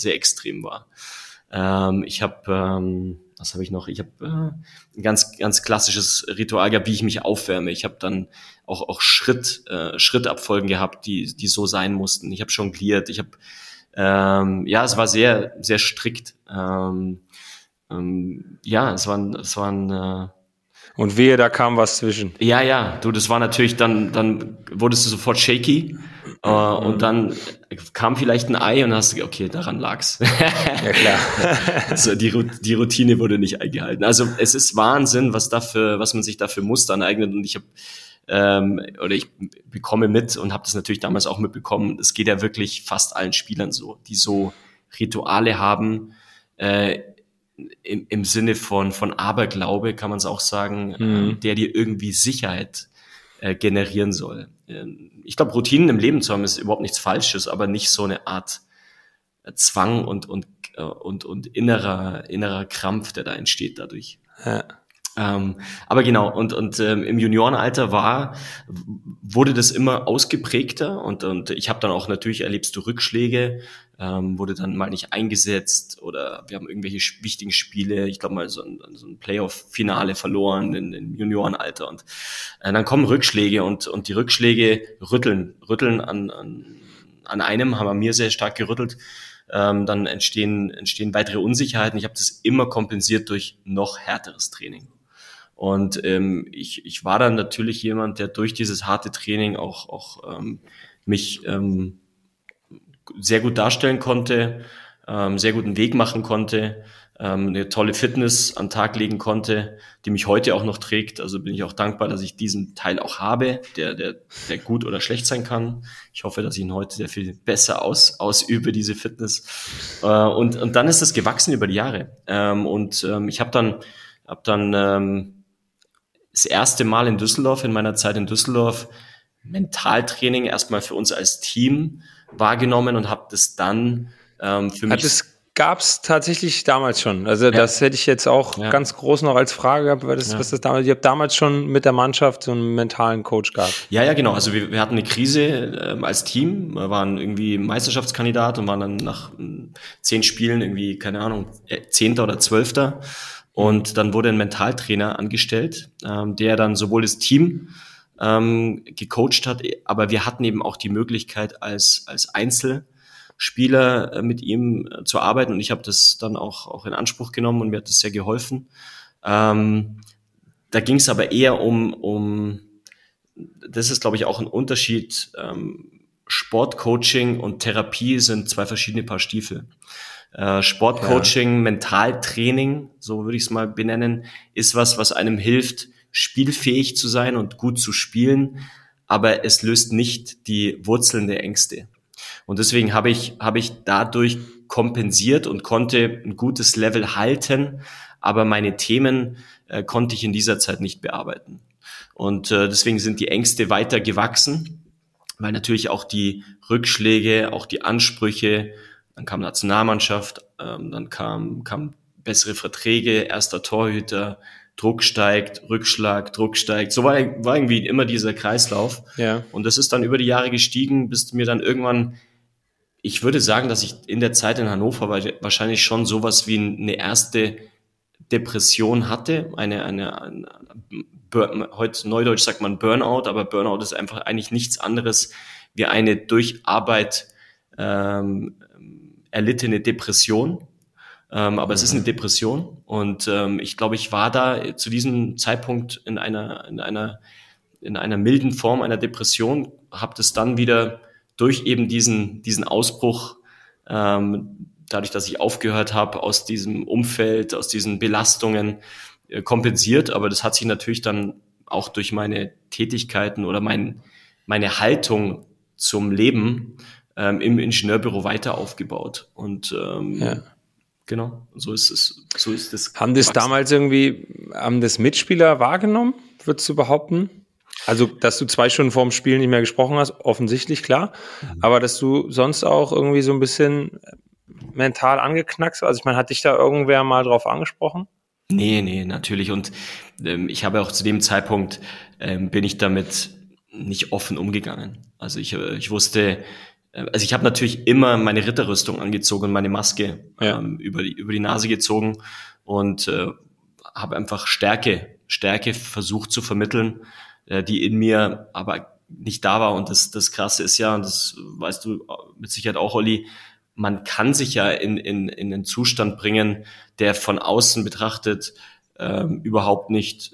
sehr extrem war. Was habe ich noch? Ich habe ein ganz, ganz klassisches Ritual gehabt, wie ich mich aufwärme. Ich habe dann auch Schrittabfolgen gehabt, die so sein mussten. Ich habe jongliert. Ich habe es war sehr, sehr strikt. Es waren und wehe, da kam was zwischen. Ja, du, das war natürlich dann wurdest du sofort shaky und dann kam vielleicht ein Ei und dann hast du, okay, daran lag's. Ja, klar. Also die Routine wurde nicht eingehalten. Also es ist Wahnsinn, was man sich dafür Muster aneignet und ich bekomme mit und habe das natürlich damals auch mitbekommen. Es geht ja wirklich fast allen Spielern so, die so Rituale haben, im Sinne von Aberglaube kann man es auch sagen, der dir irgendwie Sicherheit generieren soll. Ich glaube, Routinen im Leben zu haben ist überhaupt nichts Falsches, aber nicht so eine Art Zwang und innerer Krampf, der da entsteht dadurch. Ja. Aber genau, und im Juniorenalter wurde das immer ausgeprägter und ich habe dann auch natürlich, erlebst du Rückschläge, wurde dann mal nicht eingesetzt oder wir haben irgendwelche wichtigen Spiele, ich glaube mal so ein Playoff-Finale verloren im Juniorenalter und dann kommen Rückschläge und die Rückschläge rütteln an einem, haben an mir sehr stark gerüttelt. Dann entstehen weitere Unsicherheiten. Ich habe das immer kompensiert durch noch härteres Training. Und ich war dann natürlich jemand, der durch dieses harte Training auch mich sehr gut darstellen konnte, sehr guten Weg machen konnte, eine tolle Fitness an den Tag legen konnte, die mich heute auch noch trägt. Also bin ich auch dankbar, dass ich diesen Teil auch habe, der gut oder schlecht sein kann. Ich hoffe, dass ich ihn heute sehr viel besser ausübe, diese Fitness. Und dann ist das gewachsen über die Jahre. Ich habe dann das erste Mal in Düsseldorf, in meiner Zeit in Düsseldorf, Mentaltraining erstmal für uns als Team wahrgenommen und habe das dann für mich... Gab's tatsächlich damals schon. Also das hätte ich jetzt auch ganz groß noch als Frage gehabt, weil was das damals, ich habe damals schon mit der Mannschaft so einen mentalen Coach gehabt. Ja, genau. Also wir hatten eine Krise als Team, wir waren irgendwie Meisterschaftskandidat und waren dann nach 10 Spielen irgendwie, keine Ahnung, 10. oder 12. Und dann wurde ein Mentaltrainer angestellt, der dann sowohl das Team gecoacht hat, aber wir hatten eben auch die Möglichkeit als Einzel Spieler mit ihm zu arbeiten und ich habe das dann auch in Anspruch genommen und mir hat das sehr geholfen. Da ging es aber eher um, das ist glaube ich auch ein Unterschied, Sportcoaching und Therapie sind 2 verschiedene Paar Stiefel. Sportcoaching, Mentaltraining, so würde ich es mal benennen, ist was einem hilft, spielfähig zu sein und gut zu spielen, aber es löst nicht die Wurzeln der Ängste. Und deswegen habe ich dadurch kompensiert und konnte ein gutes Level halten, aber meine Themen konnte ich in dieser Zeit nicht bearbeiten. Und deswegen sind die Ängste weiter gewachsen, weil natürlich auch die Rückschläge, auch die Ansprüche, dann kam Nationalmannschaft, dann kamen bessere Verträge, erster Torhüter, Druck steigt, Rückschlag, Druck steigt. So war irgendwie immer dieser Kreislauf. Ja. Und das ist dann über die Jahre gestiegen, bis mir dann irgendwann, ich würde sagen, dass ich in der Zeit in Hannover wahrscheinlich schon sowas wie eine erste Depression hatte. Heute neudeutsch sagt man Burnout, aber Burnout ist einfach eigentlich nichts anderes wie eine durch Arbeit erlittene Depression. Aber es ist eine Depression und ich glaube, ich war da zu diesem Zeitpunkt in einer milden Form einer Depression, habe das dann wieder durch eben diesen Ausbruch, dadurch, dass ich aufgehört habe, aus diesem Umfeld, aus diesen Belastungen kompensiert. Aber das hat sich natürlich dann auch durch meine Tätigkeiten oder meine Haltung zum Leben im Ingenieurbüro weiter aufgebaut und genau, so ist es. Haben das damals haben das Mitspieler wahrgenommen, würdest du behaupten? Also, dass du 2 Stunden vorm Spiel nicht mehr gesprochen hast, offensichtlich, klar. Mhm. Aber dass du sonst auch irgendwie so ein bisschen mental angeknackst, also ich meine, hat dich da irgendwer mal drauf angesprochen? Nee, natürlich. Und ich habe auch zu dem Zeitpunkt, bin ich damit nicht offen umgegangen. Also ich wusste... Also ich habe natürlich immer meine Ritterrüstung angezogen und meine Maske über die Nase gezogen und habe einfach Stärke versucht zu vermitteln, die in mir aber nicht da war. Und das Krasse ist ja, und das weißt du mit Sicherheit auch, Olli, man kann sich ja in einen Zustand bringen, der von außen betrachtet überhaupt nicht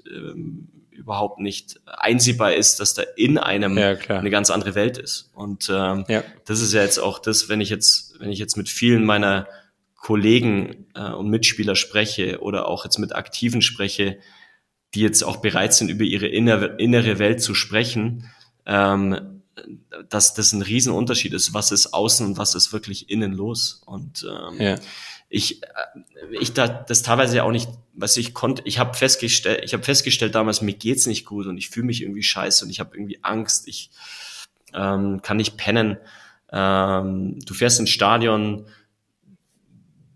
einsehbar ist, dass da in einem eine ganz andere Welt ist. Und das ist ja jetzt auch das, wenn ich jetzt mit vielen meiner Kollegen und Mitspieler spreche oder auch jetzt mit Aktiven spreche, die jetzt auch bereit sind, über ihre innere Welt zu sprechen, dass das ein Riesenunterschied ist, was ist außen und was ist wirklich innen los. Und ich da das teilweise ja auch nicht, was ich konnte, ich habe festgestellt damals, mir geht's nicht gut und ich fühle mich irgendwie scheiße und ich habe irgendwie Angst, ich kann nicht pennen, du fährst ins Stadion,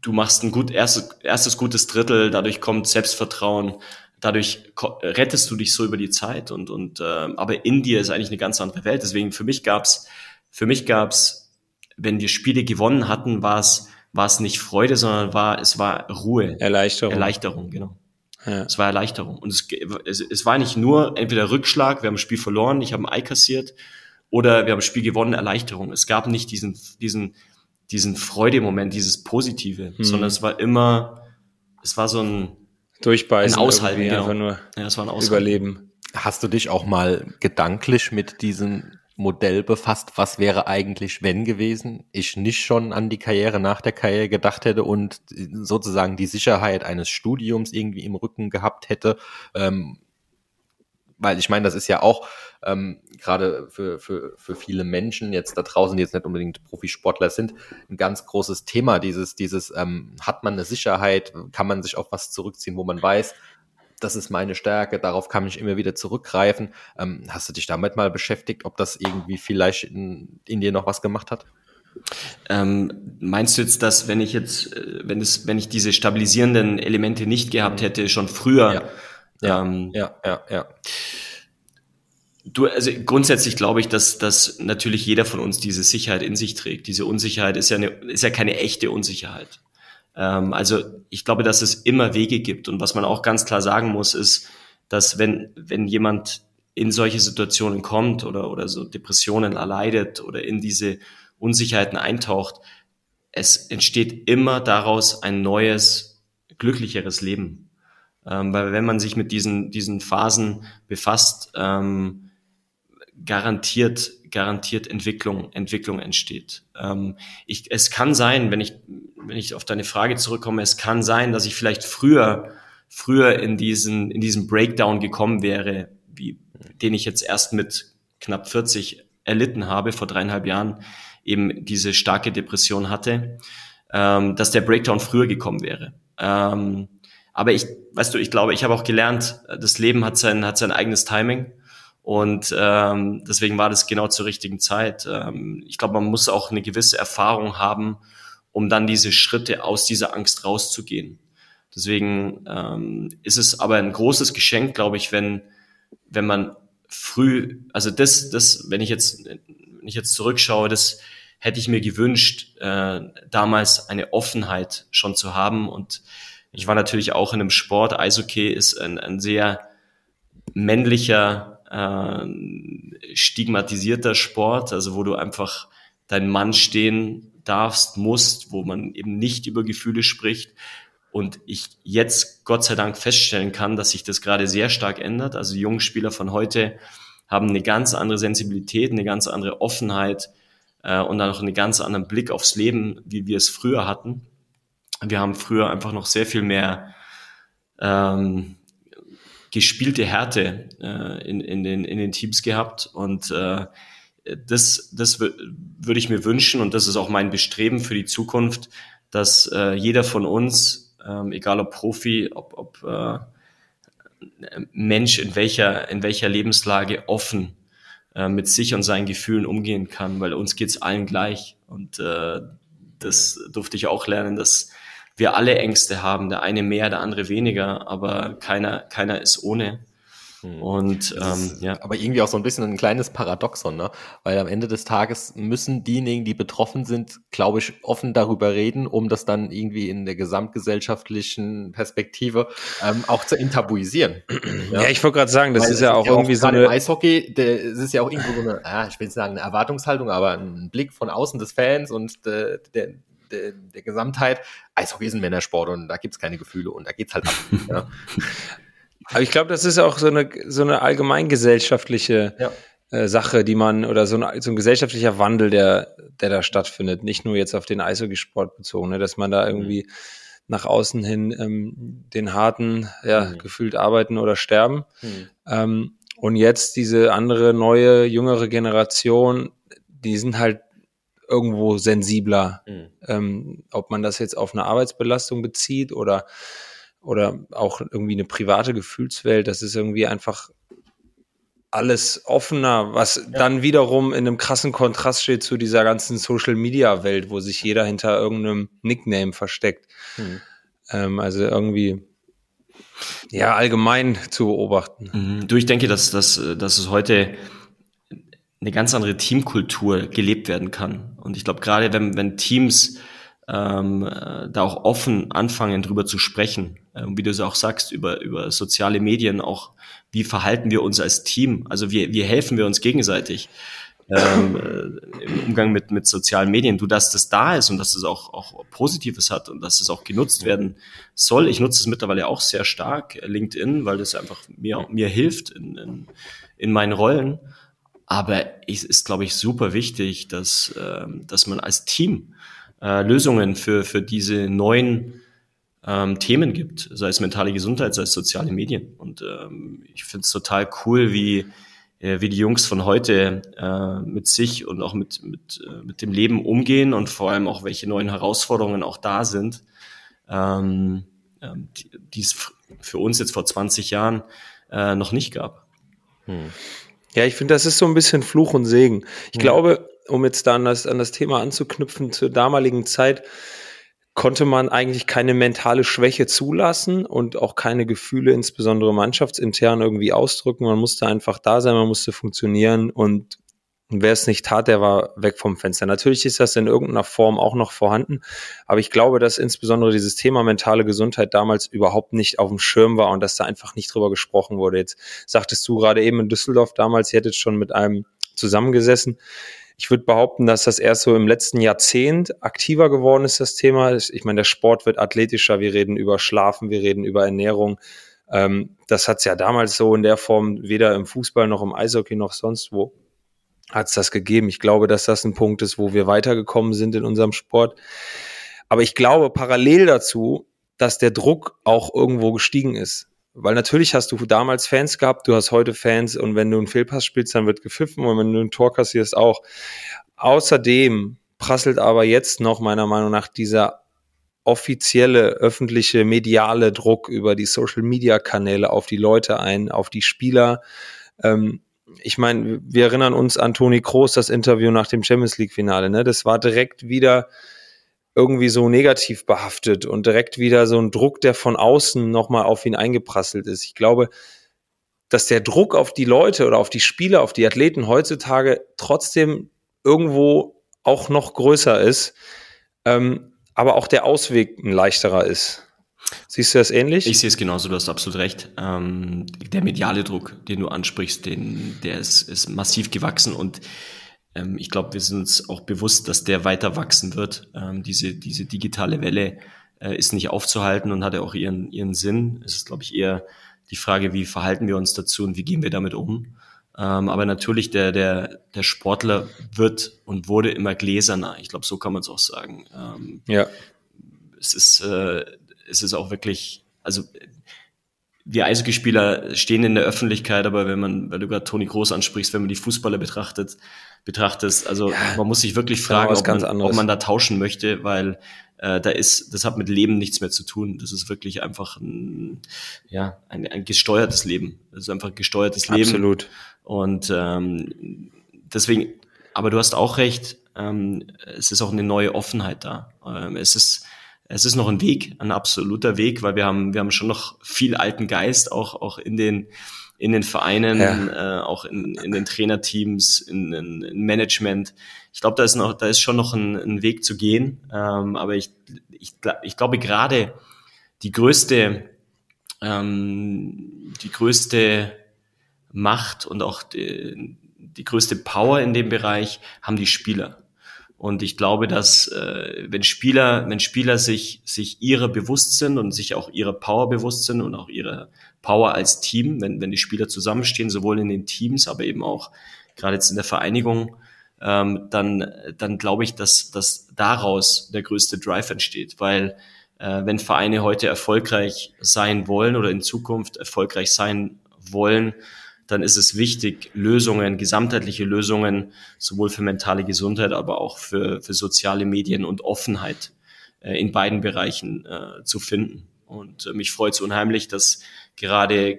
du machst ein gut erstes gutes Drittel, dadurch kommt Selbstvertrauen, dadurch rettest du dich so über die Zeit und aber in dir ist eigentlich eine ganz andere Welt. Deswegen für mich gab's, wenn wir Spiele gewonnen hatten, war es nicht Freude, sondern es war Ruhe, Erleichterung, genau. Ja. Es war Erleichterung und es war nicht nur entweder Rückschlag, wir haben ein Spiel verloren, ich habe ein Ei kassiert, oder wir haben ein Spiel gewonnen, Erleichterung. Es gab nicht diesen Freude-Moment, dieses Positive, sondern es war so ein Durchbeißen, ein Aushalten, genau. Einfach nur, ja, es war ein Aushalten. Überleben. Hast du dich auch mal gedanklich mit diesem Modell befasst, was wäre eigentlich, wenn gewesen, ich nicht schon an die Karriere nach der Karriere gedacht hätte und sozusagen die Sicherheit eines Studiums irgendwie im Rücken gehabt hätte, weil ich meine, das ist ja auch gerade für viele Menschen jetzt da draußen, die jetzt nicht unbedingt Profisportler sind, ein ganz großes Thema, dieses hat man eine Sicherheit, kann man sich auf was zurückziehen, wo man weiß, das ist meine Stärke, darauf kann ich immer wieder zurückgreifen. Hast du dich damit mal beschäftigt, ob das irgendwie vielleicht in dir noch was gemacht hat? Meinst du jetzt, dass wenn ich diese stabilisierenden Elemente nicht gehabt hätte, schon früher? Ja. Also grundsätzlich glaube ich, dass natürlich jeder von uns diese Sicherheit in sich trägt. Diese Unsicherheit ist ja keine echte Unsicherheit. Also ich glaube, dass es immer Wege gibt, und was man auch ganz klar sagen muss, ist, dass wenn jemand in solche Situationen kommt oder so Depressionen erleidet oder in diese Unsicherheiten eintaucht, es entsteht immer daraus ein neues, glücklicheres Leben. Weil wenn man sich mit diesen Phasen befasst, garantiert Entwicklung entsteht. Es kann sein, wenn ich auf deine Frage zurückkomme, es kann sein, dass ich vielleicht früher in diesen Breakdown gekommen wäre, den ich jetzt erst mit knapp 40 erlitten habe, vor 3,5 Jahren eben diese starke Depression hatte, dass der Breakdown früher gekommen wäre. Aber ich glaube, ich habe auch gelernt, das Leben hat sein eigenes Timing. Und deswegen war das genau zur richtigen Zeit. Ich glaube, man muss auch eine gewisse Erfahrung haben, um dann diese Schritte aus dieser Angst rauszugehen. Deswegen ist es aber ein großes Geschenk, glaube ich, wenn man früh, also das, wenn ich jetzt zurückschaue, das hätte ich mir gewünscht, damals eine Offenheit schon zu haben. Und ich war natürlich auch in einem Sport. Eishockey ist ein sehr männlicher, stigmatisierter Sport, also wo du einfach dein Mann stehen darfst, musst, wo man eben nicht über Gefühle spricht. Und ich jetzt Gott sei Dank feststellen kann, dass sich das gerade sehr stark ändert. Also die jungen Spieler von heute haben eine ganz andere Sensibilität, eine ganz andere Offenheit und dann noch einen ganz anderen Blick aufs Leben, wie wir es früher hatten. Wir haben früher einfach noch sehr viel mehr gespielte Härte in den Teams gehabt, und das würde ich mir wünschen, und das ist auch mein Bestreben für die Zukunft, dass jeder von uns, egal ob Profi, ob Mensch in welcher Lebenslage, offen mit sich und seinen Gefühlen umgehen kann, weil uns geht's allen gleich, und das durfte ich auch lernen, dass wir alle Ängste haben, der eine mehr, der andere weniger, aber keiner ist ohne. Und ist ja. Aber irgendwie auch so ein bisschen ein kleines Paradoxon, ne? Weil am Ende des Tages müssen diejenigen, die betroffen sind, glaube ich, offen darüber reden, um das dann irgendwie in der gesamtgesellschaftlichen Perspektive auch zu enttabuisieren. Ja, ich wollte gerade sagen, das ist ja auch irgendwie so eine... Eishockey, es ist ja auch irgendwo so eine, ich will nicht sagen eine Erwartungshaltung, aber ein Blick von außen des Fans und der Gesamtheit. Eishockey ist ein Männersport und da gibt es keine Gefühle und da geht's halt ab. Ja. Aber ich glaube, das ist auch so eine allgemeingesellschaftliche Sache, die man, oder so ein gesellschaftlicher Wandel, der da stattfindet, nicht nur jetzt auf den Eishockeysport bezogen, ne? Dass man da irgendwie nach außen hin den harten, gefühlt arbeiten oder sterben. Und jetzt diese andere, neue, jüngere Generation, die sind halt irgendwo sensibler, ob man das jetzt auf eine Arbeitsbelastung bezieht oder auch irgendwie eine private Gefühlswelt. Das ist irgendwie einfach alles offener, was dann wiederum in einem krassen Kontrast steht zu dieser ganzen Social-Media-Welt, wo sich jeder hinter irgendeinem Nickname versteckt. Mhm. Also irgendwie ja allgemein zu beobachten. Mhm. Du, ich denke, dass es heute eine ganz andere Teamkultur gelebt werden kann. Und ich glaube, gerade wenn Teams da auch offen anfangen, drüber zu sprechen, wie du es auch sagst, über soziale Medien auch, wie verhalten wir uns als Team, also wie helfen wir uns gegenseitig im Umgang mit sozialen Medien, du, dass das da ist und dass es auch Positives hat und dass es auch genutzt werden soll. Ich nutze es mittlerweile auch sehr stark, LinkedIn, weil das einfach mir hilft in meinen Rollen, aber es ist, glaube ich, super wichtig, dass man als Team Lösungen für diese neuen Themen gibt, sei es mentale Gesundheit, sei es soziale Medien. Und ich finde es total cool, wie die Jungs von heute mit sich und auch mit dem Leben umgehen und vor allem auch, welche neuen Herausforderungen auch da sind, die es für uns jetzt vor 20 Jahren noch nicht gab. Hm. Ja, ich finde, das ist so ein bisschen Fluch und Segen. Ich glaube, um jetzt da an das Thema anzuknüpfen, zur damaligen Zeit konnte man eigentlich keine mentale Schwäche zulassen und auch keine Gefühle, insbesondere mannschaftsintern, irgendwie ausdrücken. Man musste einfach da sein, man musste funktionieren und wer es nicht tat, der war weg vom Fenster. Natürlich ist das in irgendeiner Form auch noch vorhanden, aber ich glaube, dass insbesondere dieses Thema mentale Gesundheit damals überhaupt nicht auf dem Schirm war und dass da einfach nicht drüber gesprochen wurde. Jetzt sagtest du gerade eben in Düsseldorf damals, ihr hättet schon mit einem zusammengesessen. Ich würde behaupten, dass das erst so im letzten Jahrzehnt aktiver geworden ist, das Thema. Ich meine, der Sport wird athletischer, wir reden über Schlafen, wir reden über Ernährung. Das hat es ja damals so in der Form weder im Fußball noch im Eishockey noch sonst wo hat es das gegeben. Ich glaube, dass das ein Punkt ist, wo wir weitergekommen sind in unserem Sport. Aber ich glaube parallel dazu, dass der Druck auch irgendwo gestiegen ist. Weil natürlich hast du damals Fans gehabt, du hast heute Fans und wenn du einen Fehlpass spielst, dann wird gepfiffen und wenn du ein Tor kassierst auch. Außerdem prasselt aber jetzt noch meiner Meinung nach dieser offizielle, öffentliche, mediale Druck über die Social-Media-Kanäle auf die Leute ein, auf die Spieler. Ich meine, wir erinnern uns an Toni Kroos, das Interview nach dem Champions-League-Finale. Ne? Das war direkt wieder irgendwie so negativ behaftet und direkt wieder so ein Druck, der von außen nochmal auf ihn eingeprasselt ist. Ich glaube, dass der Druck auf die Leute oder auf die Spieler, auf die Athleten heutzutage trotzdem irgendwo auch noch größer ist, aber auch der Ausweg ein leichterer ist. Siehst du das ähnlich? Ich sehe es genauso, du hast absolut recht. Der mediale Druck, den du ansprichst, der ist massiv gewachsen und ich glaube, wir sind uns auch bewusst, dass der weiter wachsen wird. Diese digitale Welle ist nicht aufzuhalten und hat ja auch ihren Sinn. Es ist, glaube ich, eher die Frage, wie verhalten wir uns dazu und wie gehen wir damit um. Aber natürlich, der Sportler wird und wurde immer gläserner. Ich glaube, so kann man es auch sagen. Ja. Es ist auch wirklich, also wir Eishockeyspieler stehen in der Öffentlichkeit, aber weil du gerade Toni Kroos ansprichst, wenn man die Fußballer betrachtest. Also man muss sich wirklich fragen, ob man da tauschen möchte, weil das hat mit Leben nichts mehr zu tun. Das ist wirklich einfach ein gesteuertes Leben. Das ist einfach ein gesteuertes Leben. Absolut. Und deswegen, aber du hast auch recht, es ist auch eine neue Offenheit da. Es ist noch ein Weg, ein absoluter Weg, weil wir haben schon noch viel alten Geist, auch in den Vereinen, auch in den Trainerteams, in Management. Ich glaube, da ist schon noch ein Weg zu gehen. Aber ich glaube, gerade die größte Macht und auch die größte Power in dem Bereich haben die Spieler. Und ich glaube, dass wenn Spieler sich ihrer bewusst sind und sich auch ihrer Power bewusst sind und auch ihrer Power als Team, wenn die Spieler zusammenstehen, sowohl in den Teams, aber eben auch gerade jetzt in der Vereinigung, dann glaube ich, dass daraus der größte Drive entsteht. Weil wenn Vereine heute erfolgreich sein wollen oder in Zukunft erfolgreich sein wollen, dann ist es wichtig, Lösungen, gesamtheitliche Lösungen, sowohl für mentale Gesundheit, aber auch für soziale Medien und Offenheit in beiden Bereichen zu finden. Und mich freut es unheimlich, dass gerade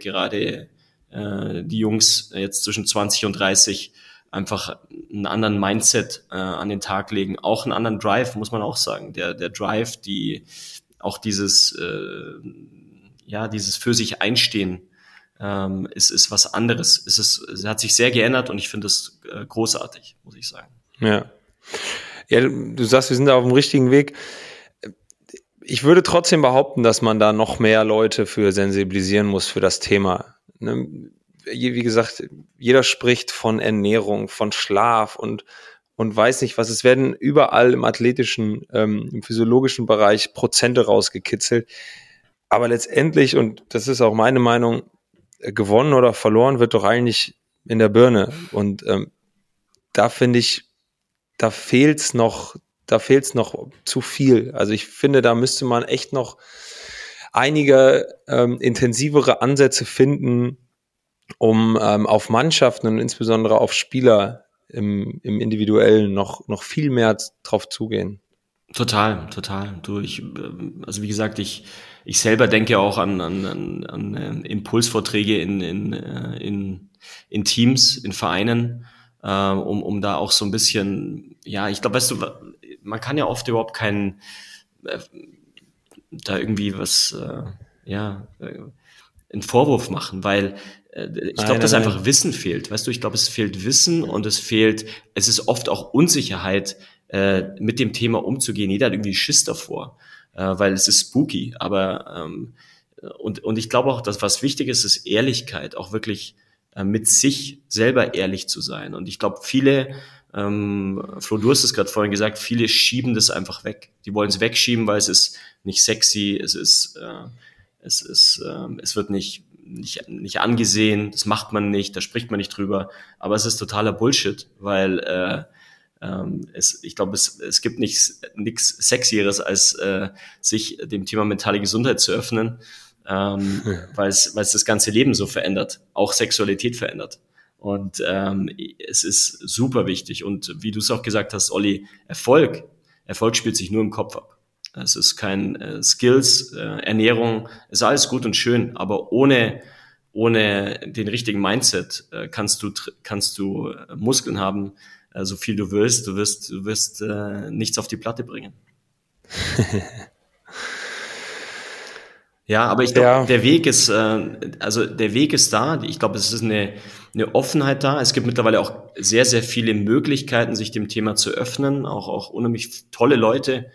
die Jungs jetzt zwischen 20 und 30 einfach einen anderen Mindset an den Tag legen, auch einen anderen Drive, muss man auch sagen. Der Drive, die auch dieses für sich einstehen, ist was anderes. Es hat sich sehr geändert und ich finde es großartig, muss ich sagen. Ja, du sagst, wir sind da auf dem richtigen Weg. Ich würde trotzdem behaupten, dass man da noch mehr Leute für sensibilisieren muss für das Thema. Wie gesagt, jeder spricht von Ernährung, von Schlaf und weiß nicht was. Es werden überall im athletischen, im physiologischen Bereich Prozente rausgekitzelt. Aber letztendlich, und das ist auch meine Meinung, gewonnen oder verloren wird doch eigentlich in der Birne. Und da finde ich, da fehlt's noch zu viel. Also ich finde, da müsste man echt noch einige intensivere Ansätze finden, um auf Mannschaften und insbesondere auf Spieler im Individuellen noch viel mehr drauf zugehen. Total. Ich selber denke auch an Impulsvorträge in Teams, in Vereinen, um da auch so ein bisschen, ja, ich glaube, weißt du, man kann ja oft überhaupt keinen, da irgendwie was, einen Vorwurf machen, weil ich glaube, dass einfach Wissen fehlt. Weißt du, ich glaube, es fehlt Wissen und es ist oft auch Unsicherheit, mit dem Thema umzugehen. Jeder hat irgendwie Schiss davor, weil es ist spooky. Aber und ich glaube auch, dass was wichtig ist, ist Ehrlichkeit, auch wirklich mit sich selber ehrlich zu sein. Und ich glaube, viele, Flo, du hast es gerade vorhin gesagt, viele schieben das einfach weg. Die wollen es wegschieben, weil es ist nicht sexy, es wird nicht angesehen, das macht man nicht, da spricht man nicht drüber, aber es ist totaler Bullshit, weil ich glaube, es gibt nichts Sexieres, als sich dem Thema mentale Gesundheit zu öffnen, weil es das ganze Leben so verändert, auch Sexualität verändert. Und es ist super wichtig. Und wie du es auch gesagt hast, Olli, Erfolg spielt sich nur im Kopf ab. Es ist kein Skills, Ernährung, ist alles gut und schön, aber ohne den richtigen Mindset kannst du Muskeln haben, so viel du willst. Du wirst nichts auf die Platte bringen. Ja, aber ich glaube, der Weg ist da. Ich glaube, es ist eine Offenheit da. Es gibt mittlerweile auch sehr, sehr viele Möglichkeiten, sich dem Thema zu öffnen. Auch unheimlich tolle Leute,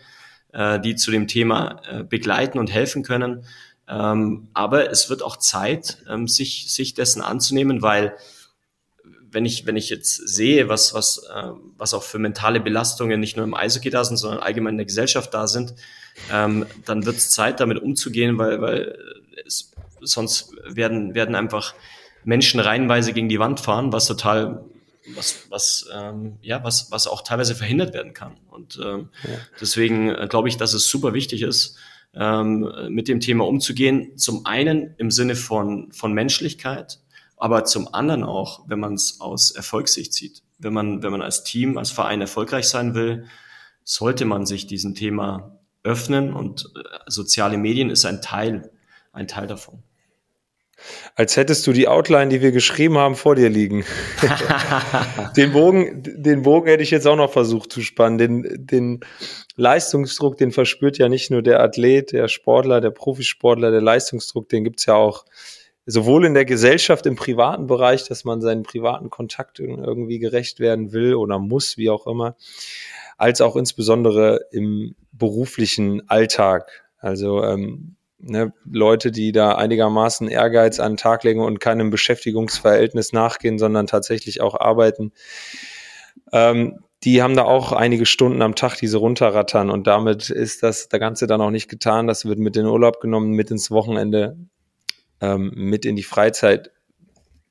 die zu dem Thema begleiten und helfen können. Aber es wird auch Zeit, sich dessen anzunehmen, weil wenn ich jetzt sehe, was auch für mentale Belastungen nicht nur im Eishockey da sind, sondern allgemein in der Gesellschaft da sind, dann wird es Zeit, damit umzugehen, weil sonst werden einfach Menschen reihenweise gegen die Wand fahren, was auch teilweise verhindert werden kann. Und deswegen glaube ich, dass es super wichtig ist, mit dem Thema umzugehen. Zum einen im Sinne von Menschlichkeit, aber zum anderen auch, wenn man es aus Erfolgssicht sieht. Wenn man als Team, als Verein erfolgreich sein will, sollte man sich diesem Thema öffnen, und soziale Medien ist ein Teil davon. Als hättest du die Outline, die wir geschrieben haben, vor dir liegen. Den Bogen hätte ich jetzt auch noch versucht zu spannen. Den Leistungsdruck, den verspürt ja nicht nur der Athlet, der Sportler, der Profisportler. Der Leistungsdruck, den gibt's ja auch sowohl in der Gesellschaft, im privaten Bereich, dass man seinen privaten Kontakten irgendwie gerecht werden will oder muss, wie auch immer, als auch insbesondere im beruflichen Alltag. Also Leute, die da einigermaßen Ehrgeiz an den Tag legen und keinem Beschäftigungsverhältnis nachgehen, sondern tatsächlich auch arbeiten, die haben da auch einige Stunden am Tag, die sie runterrattern, und damit ist das Ganze dann auch nicht getan. Das wird mit in den Urlaub genommen, mit ins Wochenende, mit in die Freizeit.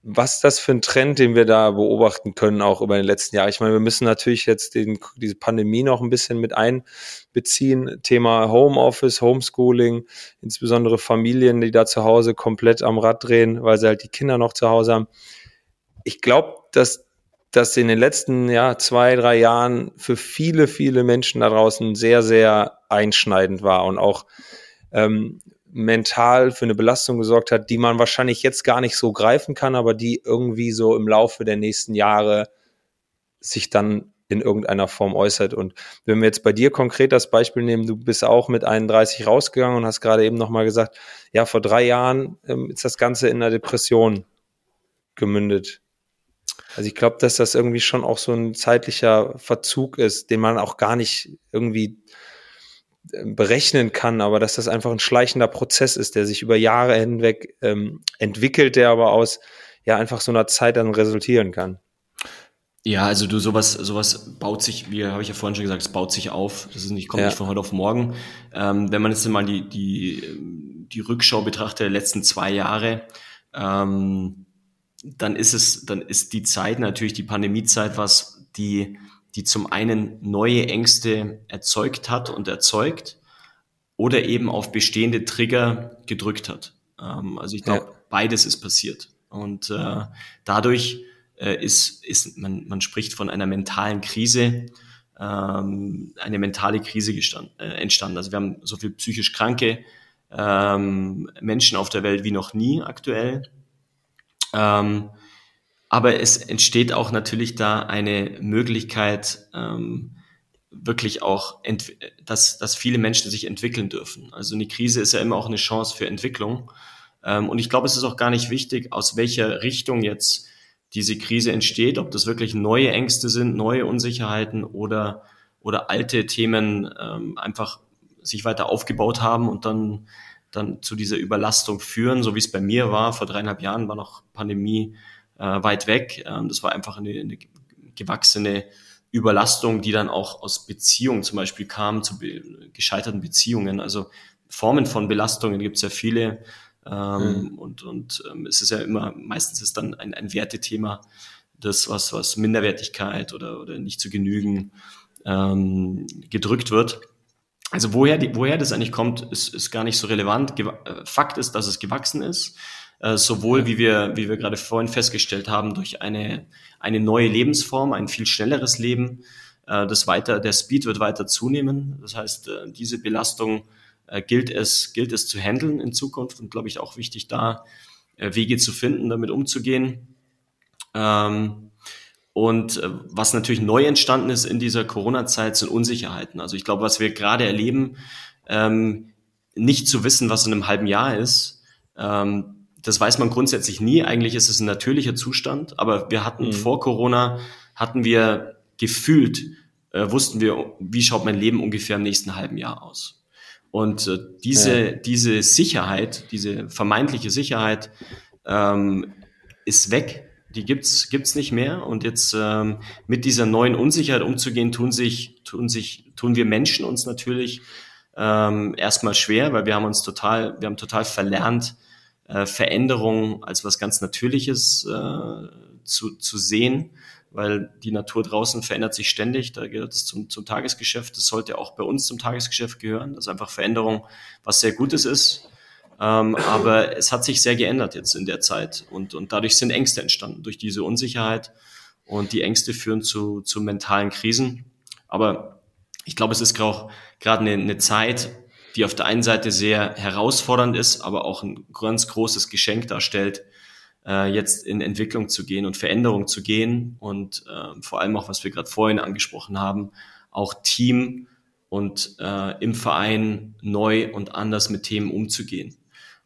Was ist das für ein Trend, den wir da beobachten können, auch über den letzten Jahr? Ich meine, wir müssen natürlich jetzt diese Pandemie noch ein bisschen mit einbeziehen. Thema Homeoffice, Homeschooling, insbesondere Familien, die da zu Hause komplett am Rad drehen, weil sie halt die Kinder noch zu Hause haben. Ich glaube, dass in den letzten 2-3 Jahren für viele, viele Menschen da draußen sehr, sehr einschneidend war und auch mental für eine Belastung gesorgt hat, die man wahrscheinlich jetzt gar nicht so greifen kann, aber die irgendwie so im Laufe der nächsten Jahre sich dann in irgendeiner Form äußert. Und wenn wir jetzt bei dir konkret das Beispiel nehmen, du bist auch mit 31 rausgegangen und hast gerade eben nochmal gesagt, ja, vor 3 Jahren ist das Ganze in einer Depression gemündet. Also ich glaube, dass das irgendwie schon auch so ein zeitlicher Verzug ist, den man auch gar nicht irgendwie berechnen kann, aber dass das einfach ein schleichender Prozess ist, der sich über Jahre hinweg entwickelt, der aber aus ja einfach so einer Zeit dann resultieren kann. Ja, also du, sowas baut sich, wie habe ich ja vorhin schon gesagt, es baut sich auf. Das ist nicht, kommt nicht von heute auf morgen. Wenn man jetzt mal die Rückschau betrachtet der letzten 2 Jahre, dann ist die Zeit natürlich, die Pandemiezeit, was die zum einen neue Ängste erzeugt hat und erzeugt oder eben auf bestehende Trigger gedrückt hat. Also ich glaube, beides ist passiert. Und dadurch ist man spricht von einer mentalen Krise, eine mentale Krise entstanden. Also wir haben so viel psychisch kranke Menschen auf der Welt wie noch nie aktuell. Aber es entsteht auch natürlich da eine Möglichkeit, wirklich auch, dass viele Menschen sich entwickeln dürfen. Also eine Krise ist ja immer auch eine Chance für Entwicklung. Und ich glaube, es ist auch gar nicht wichtig, aus welcher Richtung jetzt diese Krise entsteht, ob das wirklich neue Ängste sind, neue Unsicherheiten oder alte Themen einfach sich weiter aufgebaut haben und dann zu dieser Überlastung führen, so wie es bei mir war. Vor 3,5 Jahren war noch Pandemie weit weg. Das war einfach eine gewachsene Überlastung, die dann auch aus Beziehungen zum Beispiel kam, zu gescheiterten Beziehungen. Also Formen von Belastungen gibt es ja viele. Und es ist ja immer, meistens ist dann ein Wertethema, das was Minderwertigkeit oder nicht zu genügen gedrückt wird. Also woher das eigentlich kommt, ist gar nicht so relevant. Fakt ist, dass es gewachsen ist, sowohl wie wir gerade vorhin festgestellt haben, durch eine neue Lebensform, ein viel schnelleres Leben, der Speed wird weiter zunehmen. Das heißt, diese Belastung gilt es zu handeln in Zukunft und glaube ich auch wichtig, da Wege zu finden, damit umzugehen. Und was natürlich neu entstanden ist in dieser Corona-Zeit, sind Unsicherheiten. Also ich glaube, was wir gerade erleben, nicht zu wissen, was in einem halben Jahr ist, das weiß man grundsätzlich nie. Eigentlich ist es ein natürlicher Zustand, aber wir hatten vor Corona, wussten wir, wie schaut mein Leben ungefähr im nächsten halben Jahr aus. Und diese Sicherheit, diese vermeintliche Sicherheit ist weg. Die gibt's nicht mehr. Und jetzt mit dieser neuen Unsicherheit umzugehen, tun wir Menschen uns natürlich erstmal schwer, weil wir haben total verlernt, Veränderungen als was ganz Natürliches zu sehen, weil die Natur draußen verändert sich ständig. Da gehört es zum Tagesgeschäft. Das sollte auch bei uns zum Tagesgeschäft gehören, dass einfach Veränderung was sehr Gutes ist. Aber es hat sich sehr geändert jetzt in der Zeit und dadurch sind Ängste entstanden durch diese Unsicherheit und die Ängste führen zu mentalen Krisen. Aber ich glaube, es ist auch gerade eine Zeit, die auf der einen Seite sehr herausfordernd ist, aber auch ein ganz großes Geschenk darstellt, jetzt in Entwicklung zu gehen und Veränderung zu gehen und vor allem auch, was wir gerade vorhin angesprochen haben, auch Team und im Verein neu und anders mit Themen umzugehen.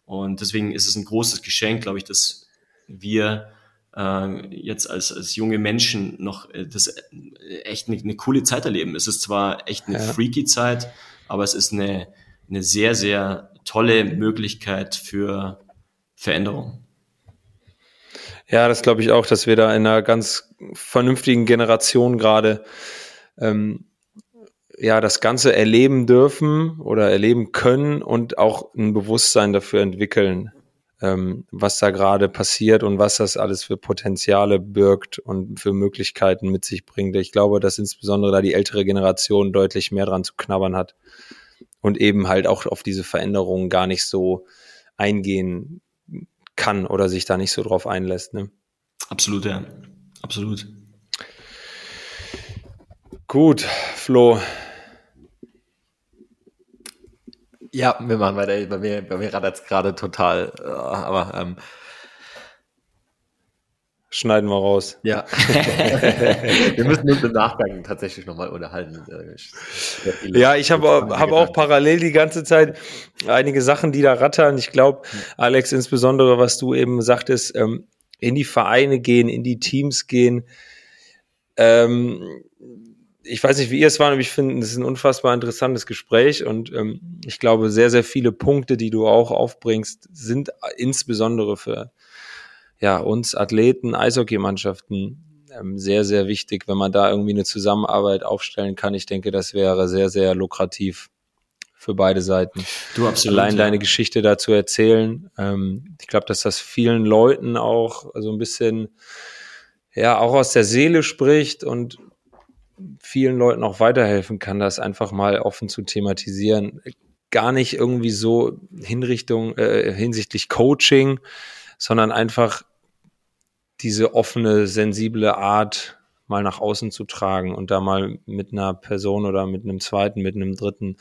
Und deswegen ist es ein großes Geschenk, glaube ich, dass wir jetzt als junge Menschen noch das echt eine coole Zeit erleben. Es ist zwar echt eine freaky Zeit, aber es ist eine sehr, sehr tolle Möglichkeit für Veränderung. Ja, das glaube ich auch, dass wir da in einer ganz vernünftigen Generation gerade das Ganze erleben dürfen oder erleben können und auch ein Bewusstsein dafür entwickeln, was da gerade passiert und was das alles für Potenziale birgt und für Möglichkeiten mit sich bringt. Ich glaube, dass insbesondere da die ältere Generation deutlich mehr dran zu knabbern hat und eben halt auch auf diese Veränderungen gar nicht so eingehen kann oder sich da nicht so drauf einlässt. Ne? Absolut, ja. Absolut. Gut, Flo. Ja, wir machen weiter. Bei mir radert es gerade total. Aber schneiden wir raus. Ja. Wir müssen uns im Nachgang tatsächlich nochmal unterhalten. Ja, ich habe auch parallel die ganze Zeit einige Sachen, die da rattern. Ich glaube, Alex, insbesondere, was du eben sagtest, in die Vereine gehen, in die Teams gehen. Ich weiß nicht, wie ihr es waren, aber ich finde, es ist ein unfassbar interessantes Gespräch und ich glaube, sehr, sehr viele Punkte, die du auch aufbringst, sind insbesondere für uns Athleten, Eishockeymannschaften sehr, sehr wichtig, wenn man da irgendwie eine Zusammenarbeit aufstellen kann. Ich denke, das wäre sehr, sehr lukrativ für beide Seiten. Du absolut. Allein deine Geschichte dazu erzählen. Ich glaube, dass das vielen Leuten auch so ein bisschen auch aus der Seele spricht und vielen Leuten auch weiterhelfen kann, das einfach mal offen zu thematisieren. Gar nicht irgendwie so hinsichtlich Coaching, sondern einfach diese offene, sensible Art mal nach außen zu tragen und da mal mit einer Person oder mit einem zweiten, mit einem dritten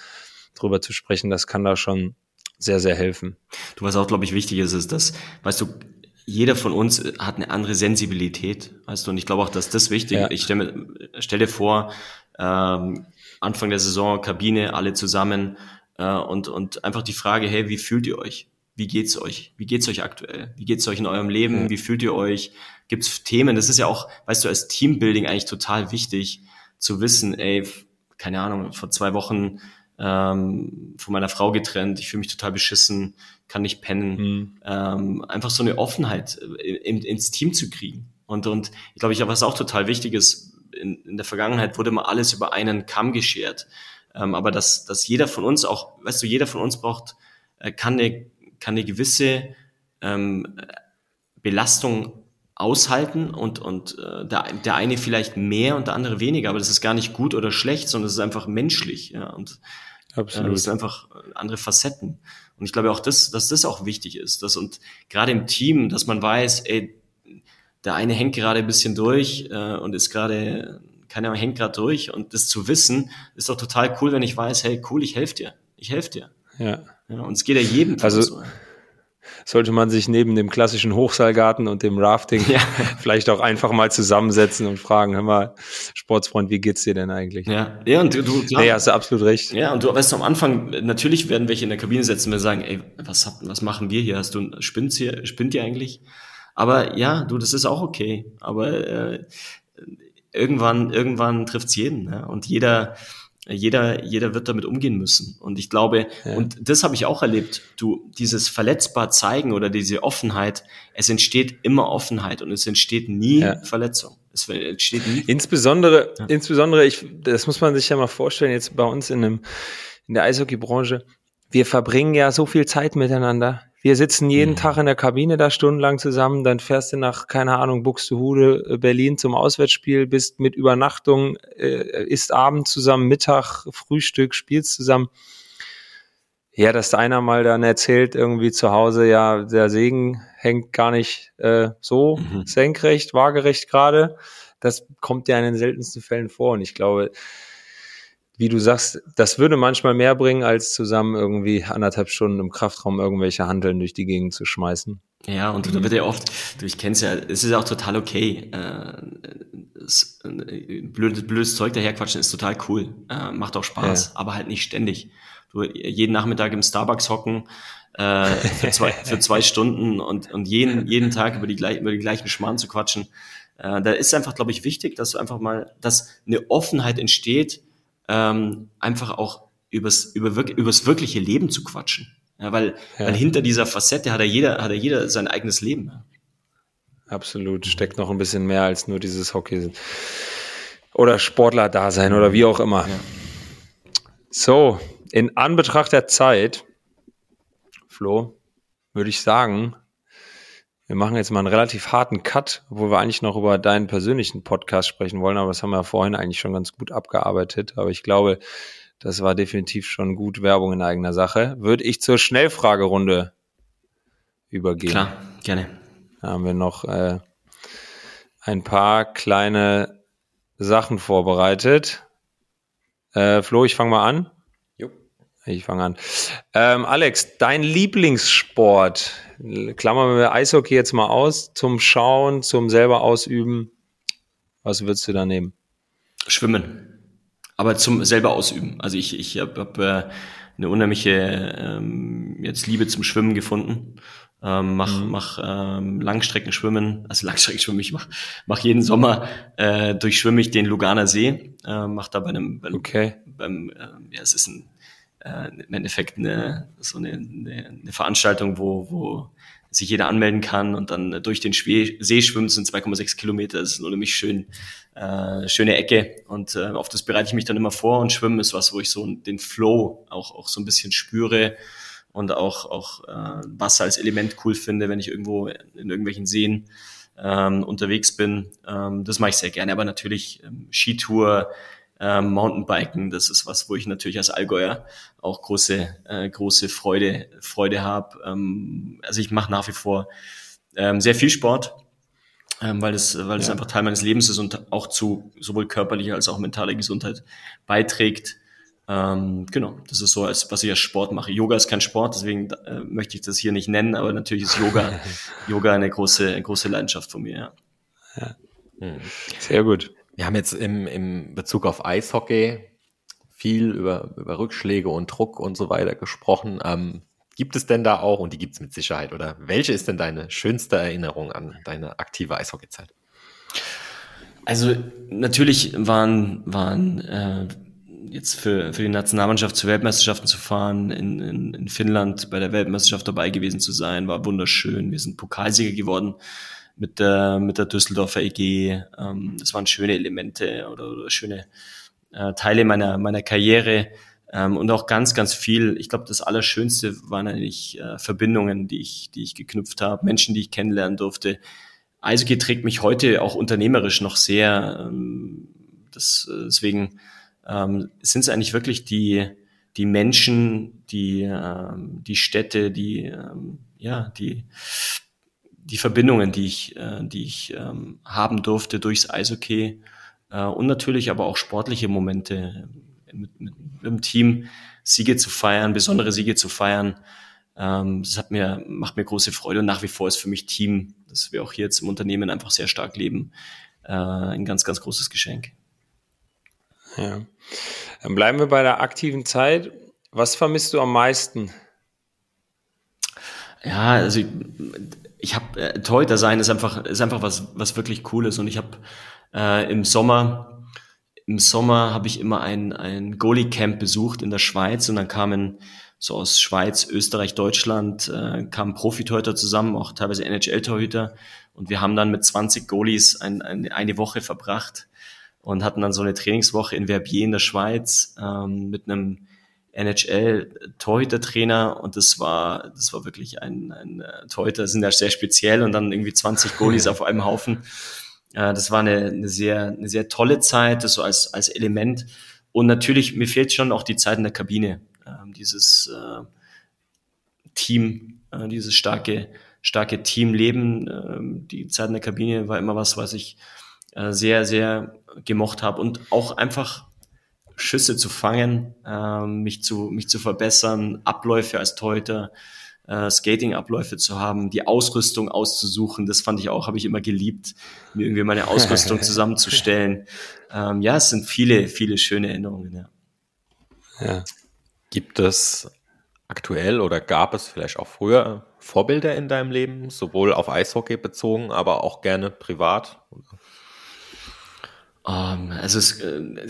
drüber zu sprechen, das kann da schon sehr, sehr helfen. Du, was auch, glaube ich, wichtig ist, ist, dass, weißt du, jeder von uns hat eine andere Sensibilität, weißt du, und ich glaube auch, dass das wichtig ist. Ja. Ich stell dir vor, Anfang der Saison, Kabine, alle zusammen und einfach die Frage, hey, wie fühlt ihr euch? Wie geht's euch? Wie geht's euch aktuell? Wie geht's euch in eurem Leben? Mhm. Wie fühlt ihr euch? Gibt's Themen? Das ist ja auch, weißt du, als Teambuilding eigentlich total wichtig zu wissen, ey, keine Ahnung, vor 2 Wochen von meiner Frau getrennt, ich fühle mich total beschissen, kann nicht pennen, einfach so eine Offenheit ins Team zu kriegen. Und ich glaube, was auch total wichtig ist, in der Vergangenheit wurde immer alles über einen Kamm geschert, aber dass jeder von uns auch, weißt du, jeder von uns braucht, kann eine gewisse Belastung aushalten und der eine vielleicht mehr und der andere weniger, aber das ist gar nicht gut oder schlecht, sondern es ist einfach menschlich, ja, und absolut. Das sind einfach andere Facetten und ich glaube auch, dass das auch wichtig ist, dass und gerade im Team, dass man weiß, ey, der eine hängt gerade ein bisschen durch und ist gerade, keiner hängt gerade durch und das zu wissen, ist doch total cool, wenn ich weiß, hey, cool, ich helfe dir. Ja. Ja, und es geht ja jedem so. Sollte man sich neben dem klassischen Hochseilgarten und dem Rafting vielleicht auch einfach mal zusammensetzen und fragen, hör mal, Sportsfreund, wie geht's dir denn eigentlich? Ja, und du klar. Nee, hast du absolut recht. Ja, und du weißt, am Anfang, natürlich werden welche in der Kabine sitzen und sagen, ey, was machen wir hier? Hast du ein spinnt ihr eigentlich? Aber ja, du, das ist auch okay. Aber irgendwann trifft's jeden, ja? Und jeder wird damit umgehen müssen. Und ich glaube, und das habe ich auch erlebt, du, dieses verletzbar zeigen oder diese Offenheit, es entsteht immer Offenheit und es entsteht nie Verletzung. Es entsteht nie. Insbesondere, das muss man sich ja mal vorstellen, jetzt bei uns in der Eishockeybranche, wir verbringen ja so viel Zeit miteinander. Wir sitzen jeden Tag in der Kabine da stundenlang zusammen, dann fährst du nach, keine Ahnung, Buxtehude, Berlin zum Auswärtsspiel, bist mit Übernachtung, isst Abend zusammen, Mittag, Frühstück, spielst zusammen. Ja, dass einer mal dann erzählt, irgendwie zu Hause, ja, der Segen hängt gar nicht so senkrecht, waagerecht gerade. Das kommt ja in den seltensten Fällen vor und ich glaube, wie du sagst, das würde manchmal mehr bringen, als zusammen irgendwie 1,5 Stunden im Kraftraum irgendwelche Hanteln durch die Gegend zu schmeißen. Ja, und da wird ja oft, ich kenn's ja, es ist auch total okay. Blödes Zeug daherquatschen ist total cool, macht auch Spaß, aber halt nicht ständig. Du jeden Nachmittag im Starbucks hocken für zwei Stunden und jeden Tag über den gleichen Schmarrn zu quatschen. Da ist einfach, glaube ich, wichtig, dass du einfach mal, dass eine Offenheit entsteht, einfach auch übers wirkliche Leben zu quatschen. Ja, weil hinter dieser Facette hat ja jeder sein eigenes Leben. Absolut, steckt noch ein bisschen mehr als nur dieses Hockey oder Sportler-Dasein oder wie auch immer. Ja. So, in Anbetracht der Zeit, Flo, würde ich sagen, wir machen jetzt mal einen relativ harten Cut, obwohl wir eigentlich noch über deinen persönlichen Podcast sprechen wollen, aber das haben wir ja vorhin eigentlich schon ganz gut abgearbeitet. Aber ich glaube, das war definitiv schon gut Werbung in eigener Sache. Würde ich zur Schnellfragerunde übergehen. Klar, gerne. Da haben wir noch ein paar kleine Sachen vorbereitet. Flo, ich fange mal an. Jo. Ich fange an. Alex, dein Lieblingssport, klammern wir Eishockey jetzt mal aus, zum Schauen, zum selber ausüben, was würdest du da nehmen? Schwimmen, aber zum selber ausüben. Also ich habe eine unheimliche jetzt Liebe zum Schwimmen gefunden. Mach Langstreckenschwimmen, also Langstreckenschwimmen, ich mach jeden Sommer durchschwimme ich den Luganer See, mach da bei einem, es ist im Endeffekt eine Veranstaltung, wo sich jeder anmelden kann und dann durch den See schwimmt, sind 2,6 Kilometer, das ist eine unheimlich schöne Ecke und auf das bereite ich mich dann immer vor und Schwimmen ist was, wo ich so den Flow auch so ein bisschen spüre und auch Wasser als Element cool finde, wenn ich irgendwo in irgendwelchen Seen unterwegs bin. Das mache ich sehr gerne, aber natürlich Skitour, Mountainbiken, das ist was, wo ich natürlich als Allgäuer auch große Freude habe. Also ich mache nach wie vor sehr viel Sport, weil es einfach Teil meines Lebens ist und auch zu sowohl körperlicher als auch mentaler Gesundheit beiträgt. Genau, das ist so, was ich als Sport mache. Yoga ist kein Sport, deswegen möchte ich das hier nicht nennen, aber natürlich ist Yoga eine große Leidenschaft von mir. Ja. Ja. Sehr gut. Wir haben jetzt im Bezug auf Eishockey viel über Rückschläge und Druck und so weiter gesprochen. Gibt es denn da auch, und die gibt es mit Sicherheit, oder welche ist denn deine schönste Erinnerung an deine aktive Eishockeyzeit? Also natürlich waren jetzt für die Nationalmannschaft zu Weltmeisterschaften zu fahren, in Finnland bei der Weltmeisterschaft dabei gewesen zu sein, war wunderschön. Wir sind Pokalsieger geworden mit der Düsseldorfer EG. Das waren schöne Elemente oder schöne Teile meiner Karriere und auch ganz, ganz viel. Ich glaube, das Allerschönste waren eigentlich Verbindungen, die ich geknüpft habe, Menschen, die ich kennenlernen durfte. Eishockey trägt mich heute auch unternehmerisch noch sehr. Deswegen sind es eigentlich wirklich die Menschen, die Städte, die Verbindungen, die ich haben durfte durchs Eishockey und natürlich aber auch sportliche Momente mit dem Team, besondere Siege zu feiern. Das macht mir große Freude und nach wie vor ist für mich Team, das wir auch hier jetzt im Unternehmen einfach sehr stark leben, ein ganz, ganz großes Geschenk. Ja. Dann bleiben wir bei der aktiven Zeit. Was vermisst du am meisten? Ja, also ich habe Torhüter sein ist einfach was wirklich Cooles und ich habe im Sommer habe ich immer ein Goalie Camp besucht in der Schweiz und dann kamen so aus Schweiz, Österreich, Deutschland kamen Profi-Torhüter zusammen, auch teilweise NHL-Torhüter und wir haben dann mit 20 Goalies eine Woche verbracht. Und hatten dann so eine Trainingswoche in Verbier in der Schweiz mit einem NHL-Torhüter-Trainer und das war wirklich ein Torhüter, sind ja sehr speziell und dann irgendwie 20 Goalies auf einem Haufen. Das war eine sehr tolle Zeit, das so als Element. Und natürlich, mir fehlt schon auch die Zeit in der Kabine, dieses Team, dieses starke Teamleben. Die Zeit in der Kabine war immer was ich sehr, sehr gemocht habe und auch einfach Schüsse zu fangen, mich zu verbessern, Abläufe als Torhüter, Skating-Abläufe zu haben, die Ausrüstung auszusuchen, das fand ich auch, habe ich immer geliebt, mir irgendwie meine Ausrüstung zusammenzustellen. Ja, es sind viele, viele schöne Erinnerungen. Ja. Ja. Gibt es aktuell oder gab es vielleicht auch früher Vorbilder in deinem Leben, sowohl auf Eishockey bezogen, aber auch gerne privat? Also es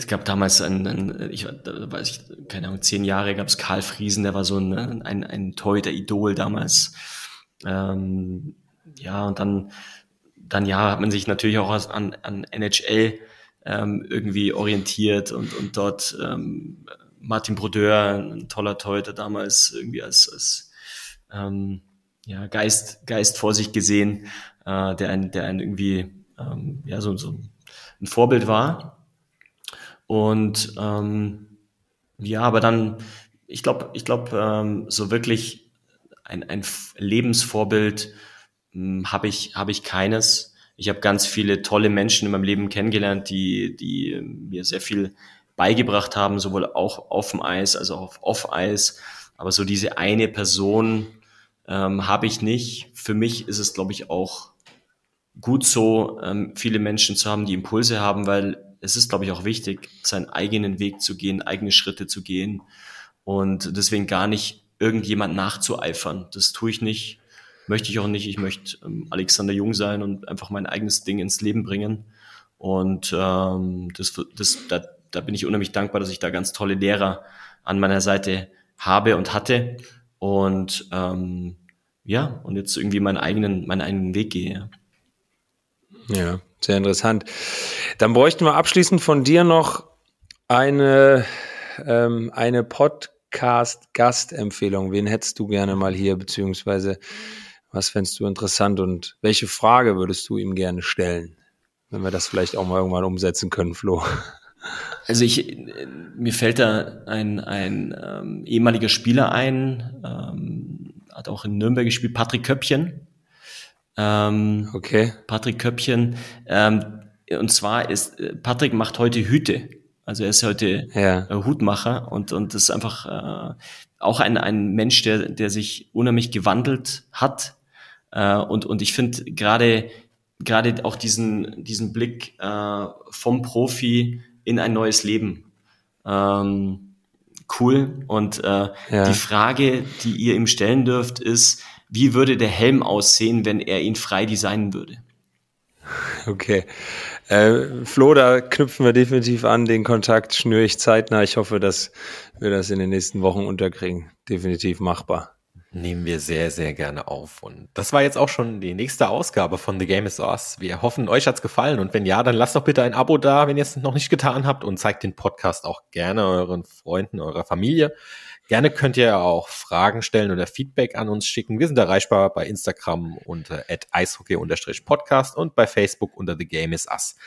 gab damals keine Ahnung, 10 Jahre gab es Karl Friesen, der war so ein Torhüter-Idol damals. Und dann hat man sich natürlich auch an NHL irgendwie orientiert und dort Martin Brodeur, ein toller Torhüter damals, irgendwie als Geist vor sich gesehen, der einen irgendwie so ein Vorbild war und aber dann ich glaube so wirklich ein Lebensvorbild habe ich keines. Ich habe ganz viele tolle Menschen in meinem Leben kennengelernt, die mir sehr viel beigebracht haben, sowohl auch auf dem Eis als auch auf Off-Eis. Aber so diese eine Person habe ich nicht. Für mich ist es, glaube ich, auch gut so, viele Menschen zu haben, die Impulse haben, weil es ist, glaube ich, auch wichtig, seinen eigenen Weg zu gehen, eigene Schritte zu gehen und deswegen gar nicht irgendjemand nachzueifern. Das tue ich nicht, möchte ich auch nicht. Ich möchte Alexander Jung sein und einfach mein eigenes Ding ins Leben bringen. Und da bin ich unheimlich dankbar, dass ich da ganz tolle Lehrer an meiner Seite habe und hatte. Und und jetzt irgendwie meinen eigenen Weg gehe. Ja, sehr interessant. Dann bräuchten wir abschließend von dir noch eine Podcast-Gastempfehlung. Wen hättest du gerne mal hier, beziehungsweise was fändest du interessant und welche Frage würdest du ihm gerne stellen, wenn wir das vielleicht auch mal irgendwann umsetzen können, Flo? Also mir fällt da ein ehemaliger Spieler ein, hat auch in Nürnberg gespielt, Patrick Köppchen. Okay. Patrick Köppchen. Und zwar Patrick macht heute Hüte. Also er ist heute Hutmacher und das ist einfach auch ein Mensch, der sich unheimlich gewandelt hat. Und ich finde gerade auch diesen Blick vom Profi in ein neues Leben. Cool. Und die Frage, die ihr ihm stellen dürft, ist, wie würde der Helm aussehen, wenn er ihn frei designen würde? Okay. Flo, da knüpfen wir definitiv an. Den Kontakt schnüre ich zeitnah. Ich hoffe, dass wir das in den nächsten Wochen unterkriegen. Definitiv machbar. Nehmen wir sehr, sehr gerne auf. Und das war jetzt auch schon die nächste Ausgabe von The Game is Us. Wir hoffen, euch hat's gefallen. Und wenn ja, dann lasst doch bitte ein Abo da, wenn ihr es noch nicht getan habt. Und zeigt den Podcast auch gerne euren Freunden, eurer Familie. Gerne könnt ihr auch Fragen stellen oder Feedback an uns schicken. Wir sind erreichbar bei Instagram unter @eishockey_podcast und bei Facebook unter The Game is Us.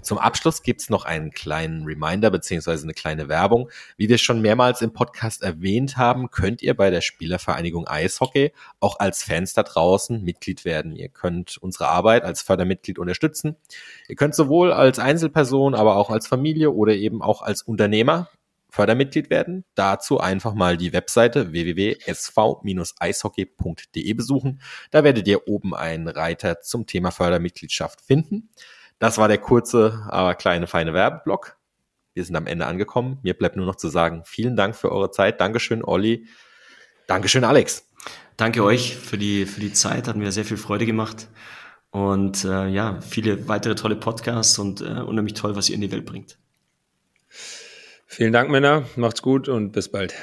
Zum Abschluss gibt's noch einen kleinen Reminder beziehungsweise eine kleine Werbung. Wie wir schon mehrmals im Podcast erwähnt haben, könnt ihr bei der Spielervereinigung Eishockey auch als Fans da draußen Mitglied werden. Ihr könnt unsere Arbeit als Fördermitglied unterstützen. Ihr könnt sowohl als Einzelperson, aber auch als Familie oder eben auch als Unternehmer Fördermitglied werden. Dazu einfach mal die Webseite www.sv-eishockey.de besuchen. Da werdet ihr oben einen Reiter zum Thema Fördermitgliedschaft finden. Das war der kurze, aber kleine, feine Werbeblock. Wir sind am Ende angekommen. Mir bleibt nur noch zu sagen, vielen Dank für eure Zeit. Dankeschön, Olli. Dankeschön, Alex. Danke euch für die Zeit. Hat mir sehr viel Freude gemacht. Und viele weitere tolle Podcasts und unheimlich toll, was ihr in die Welt bringt. Vielen Dank, Männer. Macht's gut und bis bald.